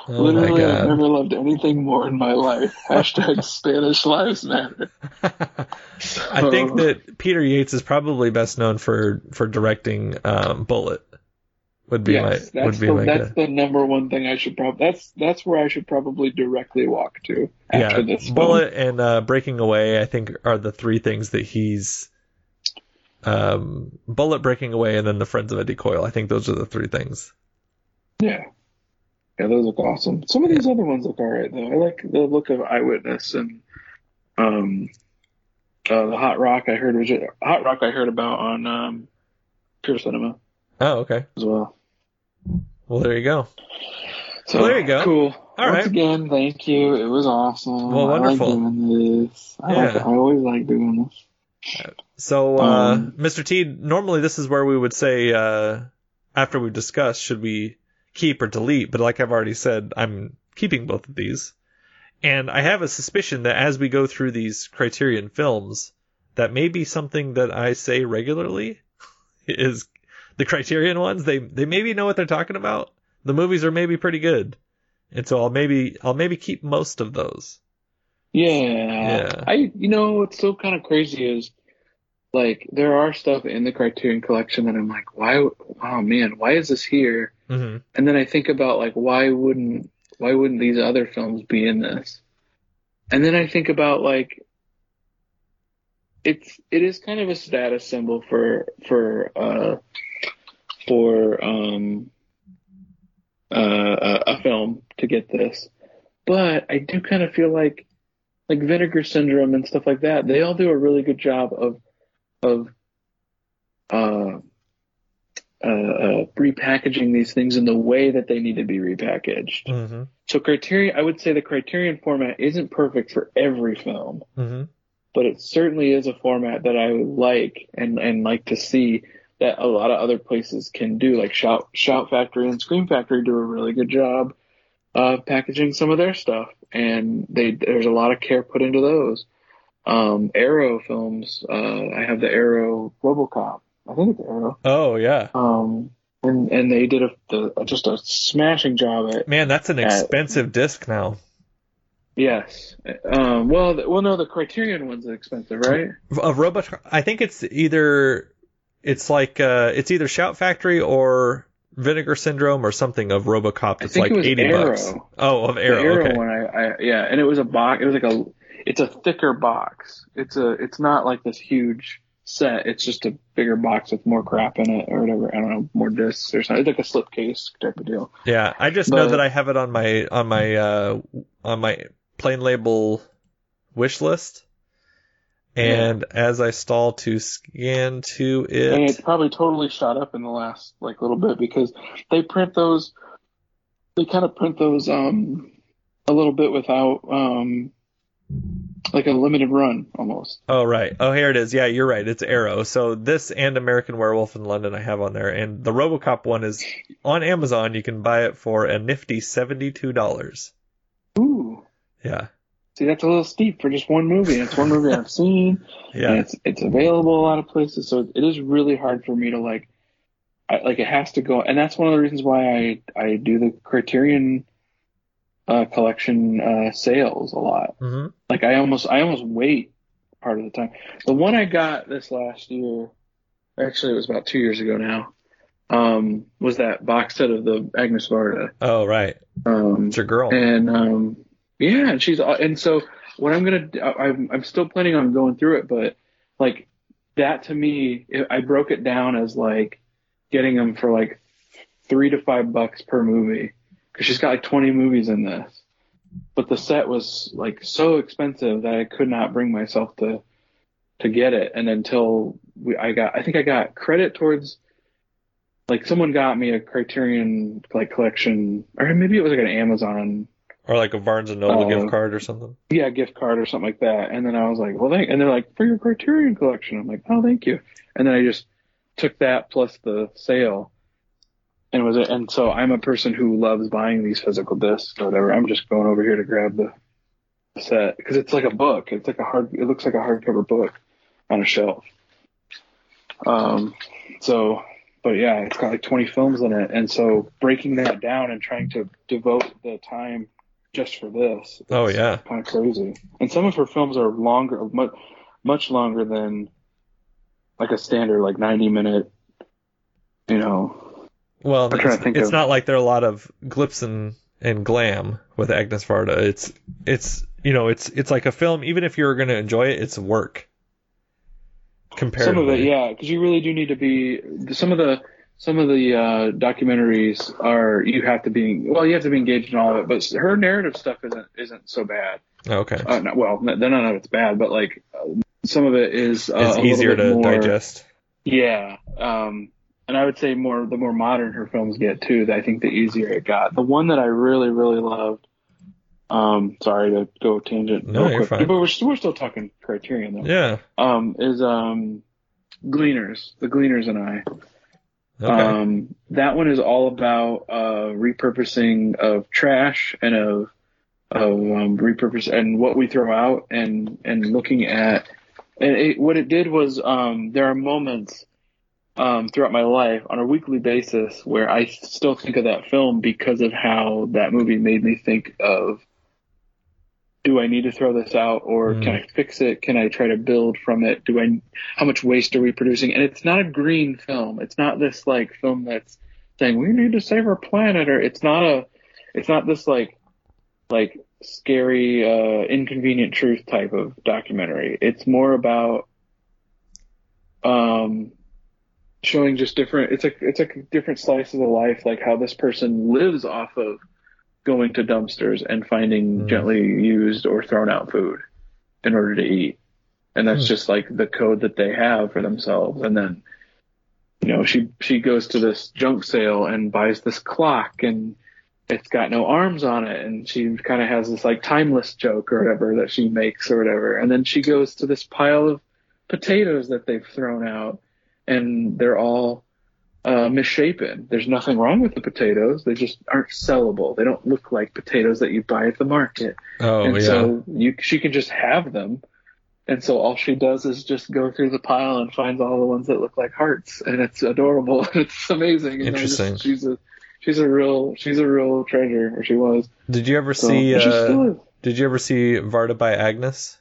Oh, literally, I've never loved anything more in my life. Hashtag Spanish Lives Matter. I think that Peter Yates is probably best known for directing Bullet. That's the number one thing I should probably. That's where I should probably directly walk to after this. Bullet and Breaking Away, I think, are the three things that he's. Bullet, Breaking Away, and then The Friends of Eddie Coyle. I think those are the three things. Yeah. Yeah, those look awesome. Some of these other ones look all right, though. I like the look of Eyewitness and the Hot Rock I heard about on Pure Cinema. Oh, okay. As well. Well, there you go. So there you go. Cool. Once again, thank you. It was awesome. Well, wonderful. I like doing this. I always like doing this. So, Mr. T, normally this is where we would say, after we've discussed, should we keep or delete, but like I've already said, I'm keeping both of these. And I have a suspicion that as we go through these Criterion films, that may be something that I say regularly is the Criterion ones. They maybe know what they're talking about. The movies are maybe pretty good. And so I'll maybe keep most of those. Yeah. I what's so kind of crazy is like there are stuff in the Criterion Collection that I'm like, why is this here? Mm-hmm. And then I think about like why wouldn't these other films be in this? And then I think about like it is kind of a status symbol for a film to get this, but I do kind of feel like Vinegar Syndrome and stuff like that. They all do a really good job of repackaging these things in the way that they need to be repackaged. Mm-hmm. So Criterion, I would say the Criterion format isn't perfect for every film, mm-hmm. but it certainly is a format that I like and like to see that a lot of other places can do. Like Shout Factory and Scream Factory do a really good job of packaging some of their stuff, and there's a lot of care put into those. Arrow films, I have the Arrow RoboCop. I think it's Arrow. Oh yeah. And they did just a smashing job at. Man, that's an expensive disc now. Yes. No, the Criterion one's expensive, right? I think it's either Shout Factory or Vinegar Syndrome or something of RoboCop. That's like $80. Oh, of Arrow. The Arrow okay. one, I and it was a box. It was like it's a thicker box. It's not like this huge set. It's just a bigger box with more crap in it or whatever. I don't know, more discs or something. It's like a slipcase type of deal. Yeah, I just know that I have it on my on my Plain Label wish list. And as I stall to scan to it, and it's probably totally shot up in the last like little bit because they print those. They kind of print those a little bit without like a limited run almost. Oh right. Oh here it is. Yeah, you're right. It's Arrow. So this and American Werewolf in London I have on there, and the RoboCop one is on Amazon. You can buy it for a nifty $72. Ooh. Yeah. See, that's a little steep for just one movie. It's one movie I've seen. Yeah. And it's available a lot of places, so it is really hard for me to like. It has to go, and that's one of the reasons why I do the Criterion Collection sales a lot. Mm-hmm. Like I almost wait part of the time. The one I got this last year, actually it was about 2 years ago now, was that box set of the Agnes Varda. Oh right. It's your girl. And yeah, and so what I'm gonna do, I'm still planning on going through it, but like that to me, I broke it down as like getting them for like $3 to $5 per movie because she's got like 20 movies in this, but the set was like so expensive that I could not bring myself to get it. And until I got credit towards, like, someone got me a Criterion collection, or maybe it was like an Amazon or like a Barnes and Noble gift card or something. Yeah, gift card or something like that. And then I was like, well, thank. And they're like, for your Criterion collection. I'm like, oh, thank you. And then I just took that plus the sale, and was it. And so I'm a person who loves buying these physical discs or whatever. I'm just going over here to grab the set because it's like a book. It's like it looks like a hardcover book on a shelf. But yeah, it's got like 20 films in it, and so breaking that down and trying to devote the time just for this. Oh yeah, kind of crazy. And some of her films are longer, much longer than like a standard, like 90-minute. You know. Well, it's not like there are a lot of glips and glam with Agnes Varda. It's you know, it's like a film. Even if you're going to enjoy it, it's work. Some of it, yeah, because you really do need to be. Some of the documentaries are you have to be engaged in all of it, but her narrative stuff isn't so bad. Okay. None of it's bad, but like some of it is. It's easier to digest. Yeah, and I would say the more modern her films get too, I think the easier it got. The one that I really really loved. Sorry to go tangent. No, real quick. Fine. But we're still talking Criterion though. Yeah. Is Gleaners, The Gleaners and I. Okay. That one is all about repurposing of trash and of repurpose and what we throw out and looking at and what it did was there are moments throughout my life on a weekly basis where I still think of that film because of how that movie made me think of, do I need to throw this out or can I fix it? Can I try to build from it? How much waste are we producing? And it's not a green film. It's not this like film that's saying we need to save our planet, or it's not this like scary, inconvenient truth type of documentary. It's more about, showing just different, it's like different slices of life, like how this person lives off of going to dumpsters and finding gently used or thrown out food in order to eat, and that's just like the code that they have for themselves. And then, you know, she goes to this junk sale and buys this clock, and it's got no arms on it, and she kind of has this like timeless joke or whatever that she makes or whatever. And then she goes to this pile of potatoes that they've thrown out. And they're all misshapen. There's nothing wrong with the potatoes. They just aren't sellable. They don't look like potatoes that you buy at the market. Oh, and yeah. So she can just have them. And so all she does is just go through the pile and finds all the ones that look like hearts. And it's adorable. And it's amazing. Interesting. And she's a real treasure, or she was. Did you ever see? Did you ever see Varda by Agnes?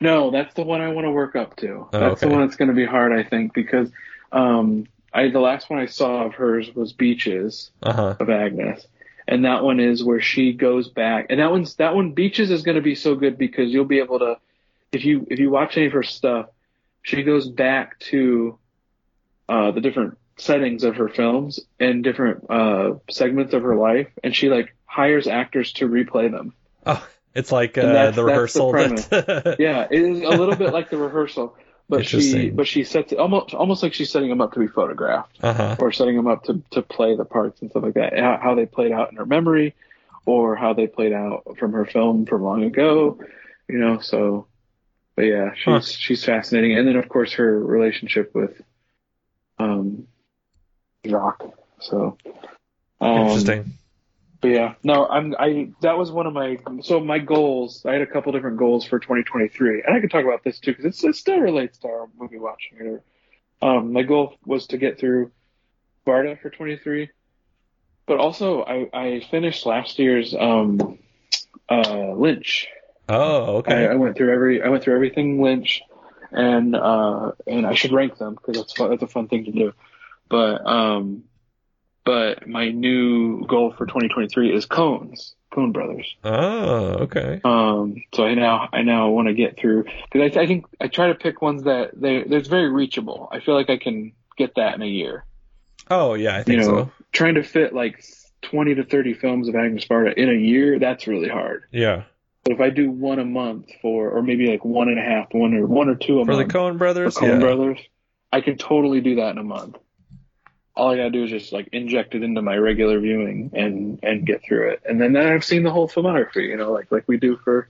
No, that's the one I want to work up to. That's okay. The one that's going to be hard, I think, because the last one I saw of hers was Beaches of Agnes, and that one is where she goes back. And that one Beaches is going to be so good because you'll be able to, if you watch any of her stuff, she goes back to the different settings of her films and different segments of her life, and she like hires actors to replay them. Oh. It's like the rehearsal. That... yeah, it is a little bit like the rehearsal, but she sets it almost like she's setting them up to be photographed or setting them up to play the parts and stuff like that. How they played out in her memory, or how they played out from her film from long ago, you know. So, but yeah, she's fascinating. And then of course her relationship with Jacques. So interesting. But yeah, no, that was one of my goals. I had a couple different goals for 2023, and I could talk about this too because it still relates to our movie watching. Or, my goal was to get through Varda for 23, but also I finished last year's Lynch. Oh, okay. I went through everything Lynch, and I should rank them because that's a fun thing to do, But my new goal for 2023 is Coen Brothers. Oh, okay. So I now want to get through because I think I try to pick ones that that's very reachable. I feel like I can get that in a year. Oh yeah, I think so. Trying to fit like 20 to 30 films of Agnes Varda in a year, that's really hard. Yeah. But if I do one a month for, or maybe like one and a half, one or two a month. For the Coen Brothers? For Coen Brothers. I can totally do that in a month. All I gotta do is just like inject it into my regular viewing and get through it. And then I've seen the whole filmography, you know, like we do for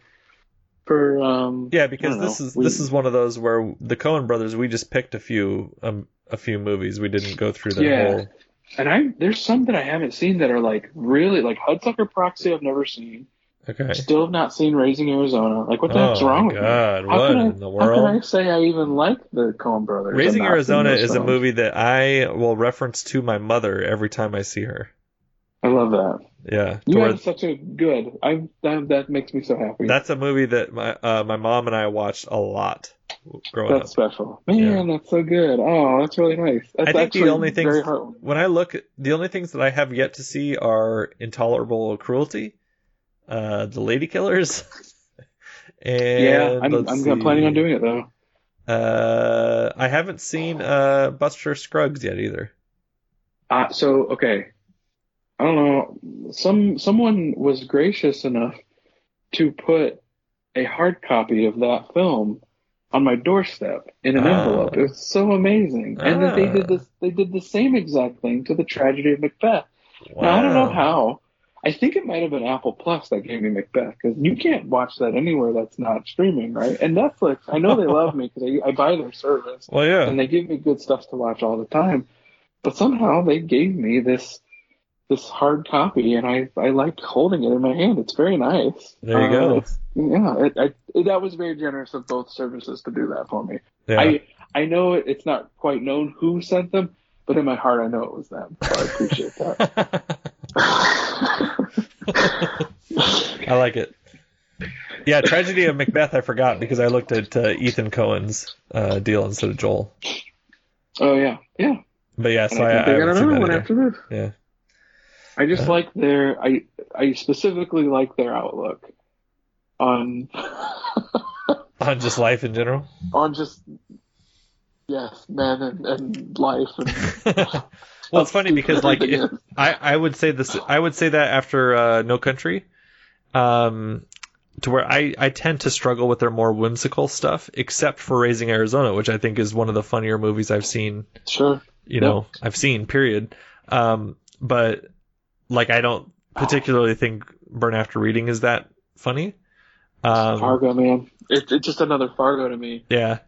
yeah, because this is one of those where the Coen Brothers, we just picked a few movies. We didn't go through the whole. And there's some that I haven't seen that are like really like Hudsucker Proxy I've never seen. Okay. Still have not seen Raising Arizona. Like, what the heck's wrong with me? What in the world? How can I say I even like the Coen Brothers? Raising Arizona is a movie that I will reference to my mother every time I see her. I love that. Yeah. You have such a good... that makes me so happy. That's a movie that my mom and I watched a lot growing up. That's special. Man, that's so good. Oh, that's really nice. That's I think the only things... When I look... The only things that I have yet to see are Intolerable Cruelty, The Lady Killers. And I'm planning on doing it though. I haven't seen Buster Scruggs yet either. Okay. I don't know. Someone was gracious enough to put a hard copy of that film on my doorstep in an envelope. It was so amazing. And that they did the same exact thing to The Tragedy of Macbeth. Wow. Now I don't know how. I think it might have been Apple Plus that gave me Macbeth, because you can't watch that anywhere that's not streaming, right? And Netflix, I know they love me because I buy their service. Well, yeah. And they give me good stuff to watch all the time. But somehow they gave me this hard copy, and I liked holding it in my hand. It's very nice. There you go. Yeah, that was very generous of both services to do that for me. Yeah. I know it's not quite known who sent them, but in my heart I know it was them. So I appreciate that. I like it. Yeah, Tragedy of Macbeth I forgot because I looked at Ethan Coen's deal instead of Joel. Oh yeah. But yeah, so I got another one after this. Yeah. I just like their I specifically like their outlook on on just life in general. On just men and life and Well, it's funny because like I would say this. I would say that after No Country, to where I tend to struggle with their more whimsical stuff, except for Raising Arizona, which I think is one of the funnier movies I've seen. Sure. You know, I've seen. Period. But like I don't particularly think Burn After Reading is that funny. Fargo, man, it's just another Fargo to me. Yeah.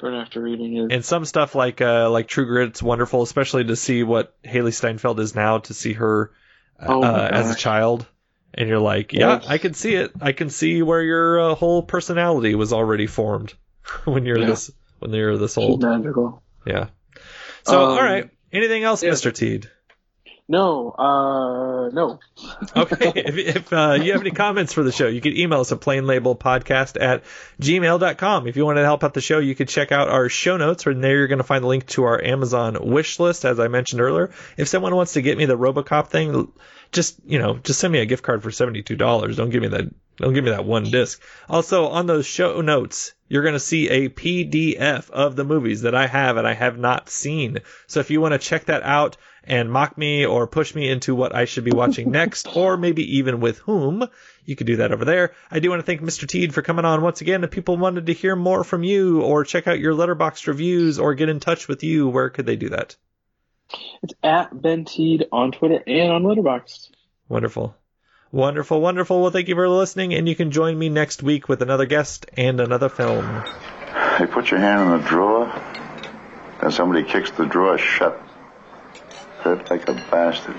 Burn After Reading is. And some stuff like True Grit's wonderful, especially to see what Haley Steinfeld is now, to see her as a child, and you're like, I can see it. I can see where your whole personality was already formed when you're this old. She's magical. Yeah. So all right, anything else, Mr. Teed? No. Okay. If you have any comments for the show, you can email us at plainlabelpodcast@gmail.com. If you want to help out the show, you could check out our show notes. And there you're going to find the link to our Amazon wish list, as I mentioned earlier. If someone wants to get me the RoboCop thing, just send me a gift card for $72. Don't give me that one disc. Also, on those show notes, you're going to see a PDF of the movies that I have and I have not seen. So if you want to check that out and mock me or push me into what I should be watching next, or maybe even with whom, you could do that over there. I do want to thank Mr. Teed for coming on once again. If people wanted to hear more from you or check out your Letterboxd reviews or get in touch with you, where could they do that? It's at Ben Teed on Twitter and on Letterboxd. Wonderful. Well, thank you for listening, and you can join me next week with another guest and another film. Hey, put your hand in the drawer, then somebody kicks the drawer shut. Hurt like a bastard.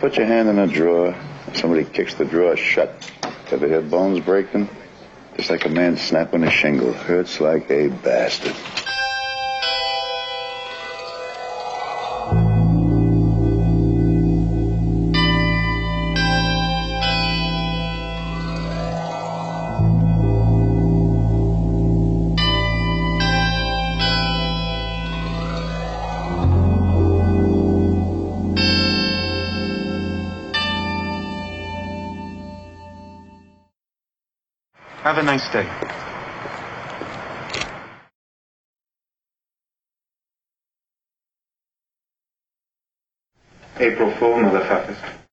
Put your hand in a drawer, somebody kicks the drawer shut. Ever hear bones breaking? Just like a man snapping a shingle. Hurts like a bastard. Have a nice day. April Fool, motherfuckers.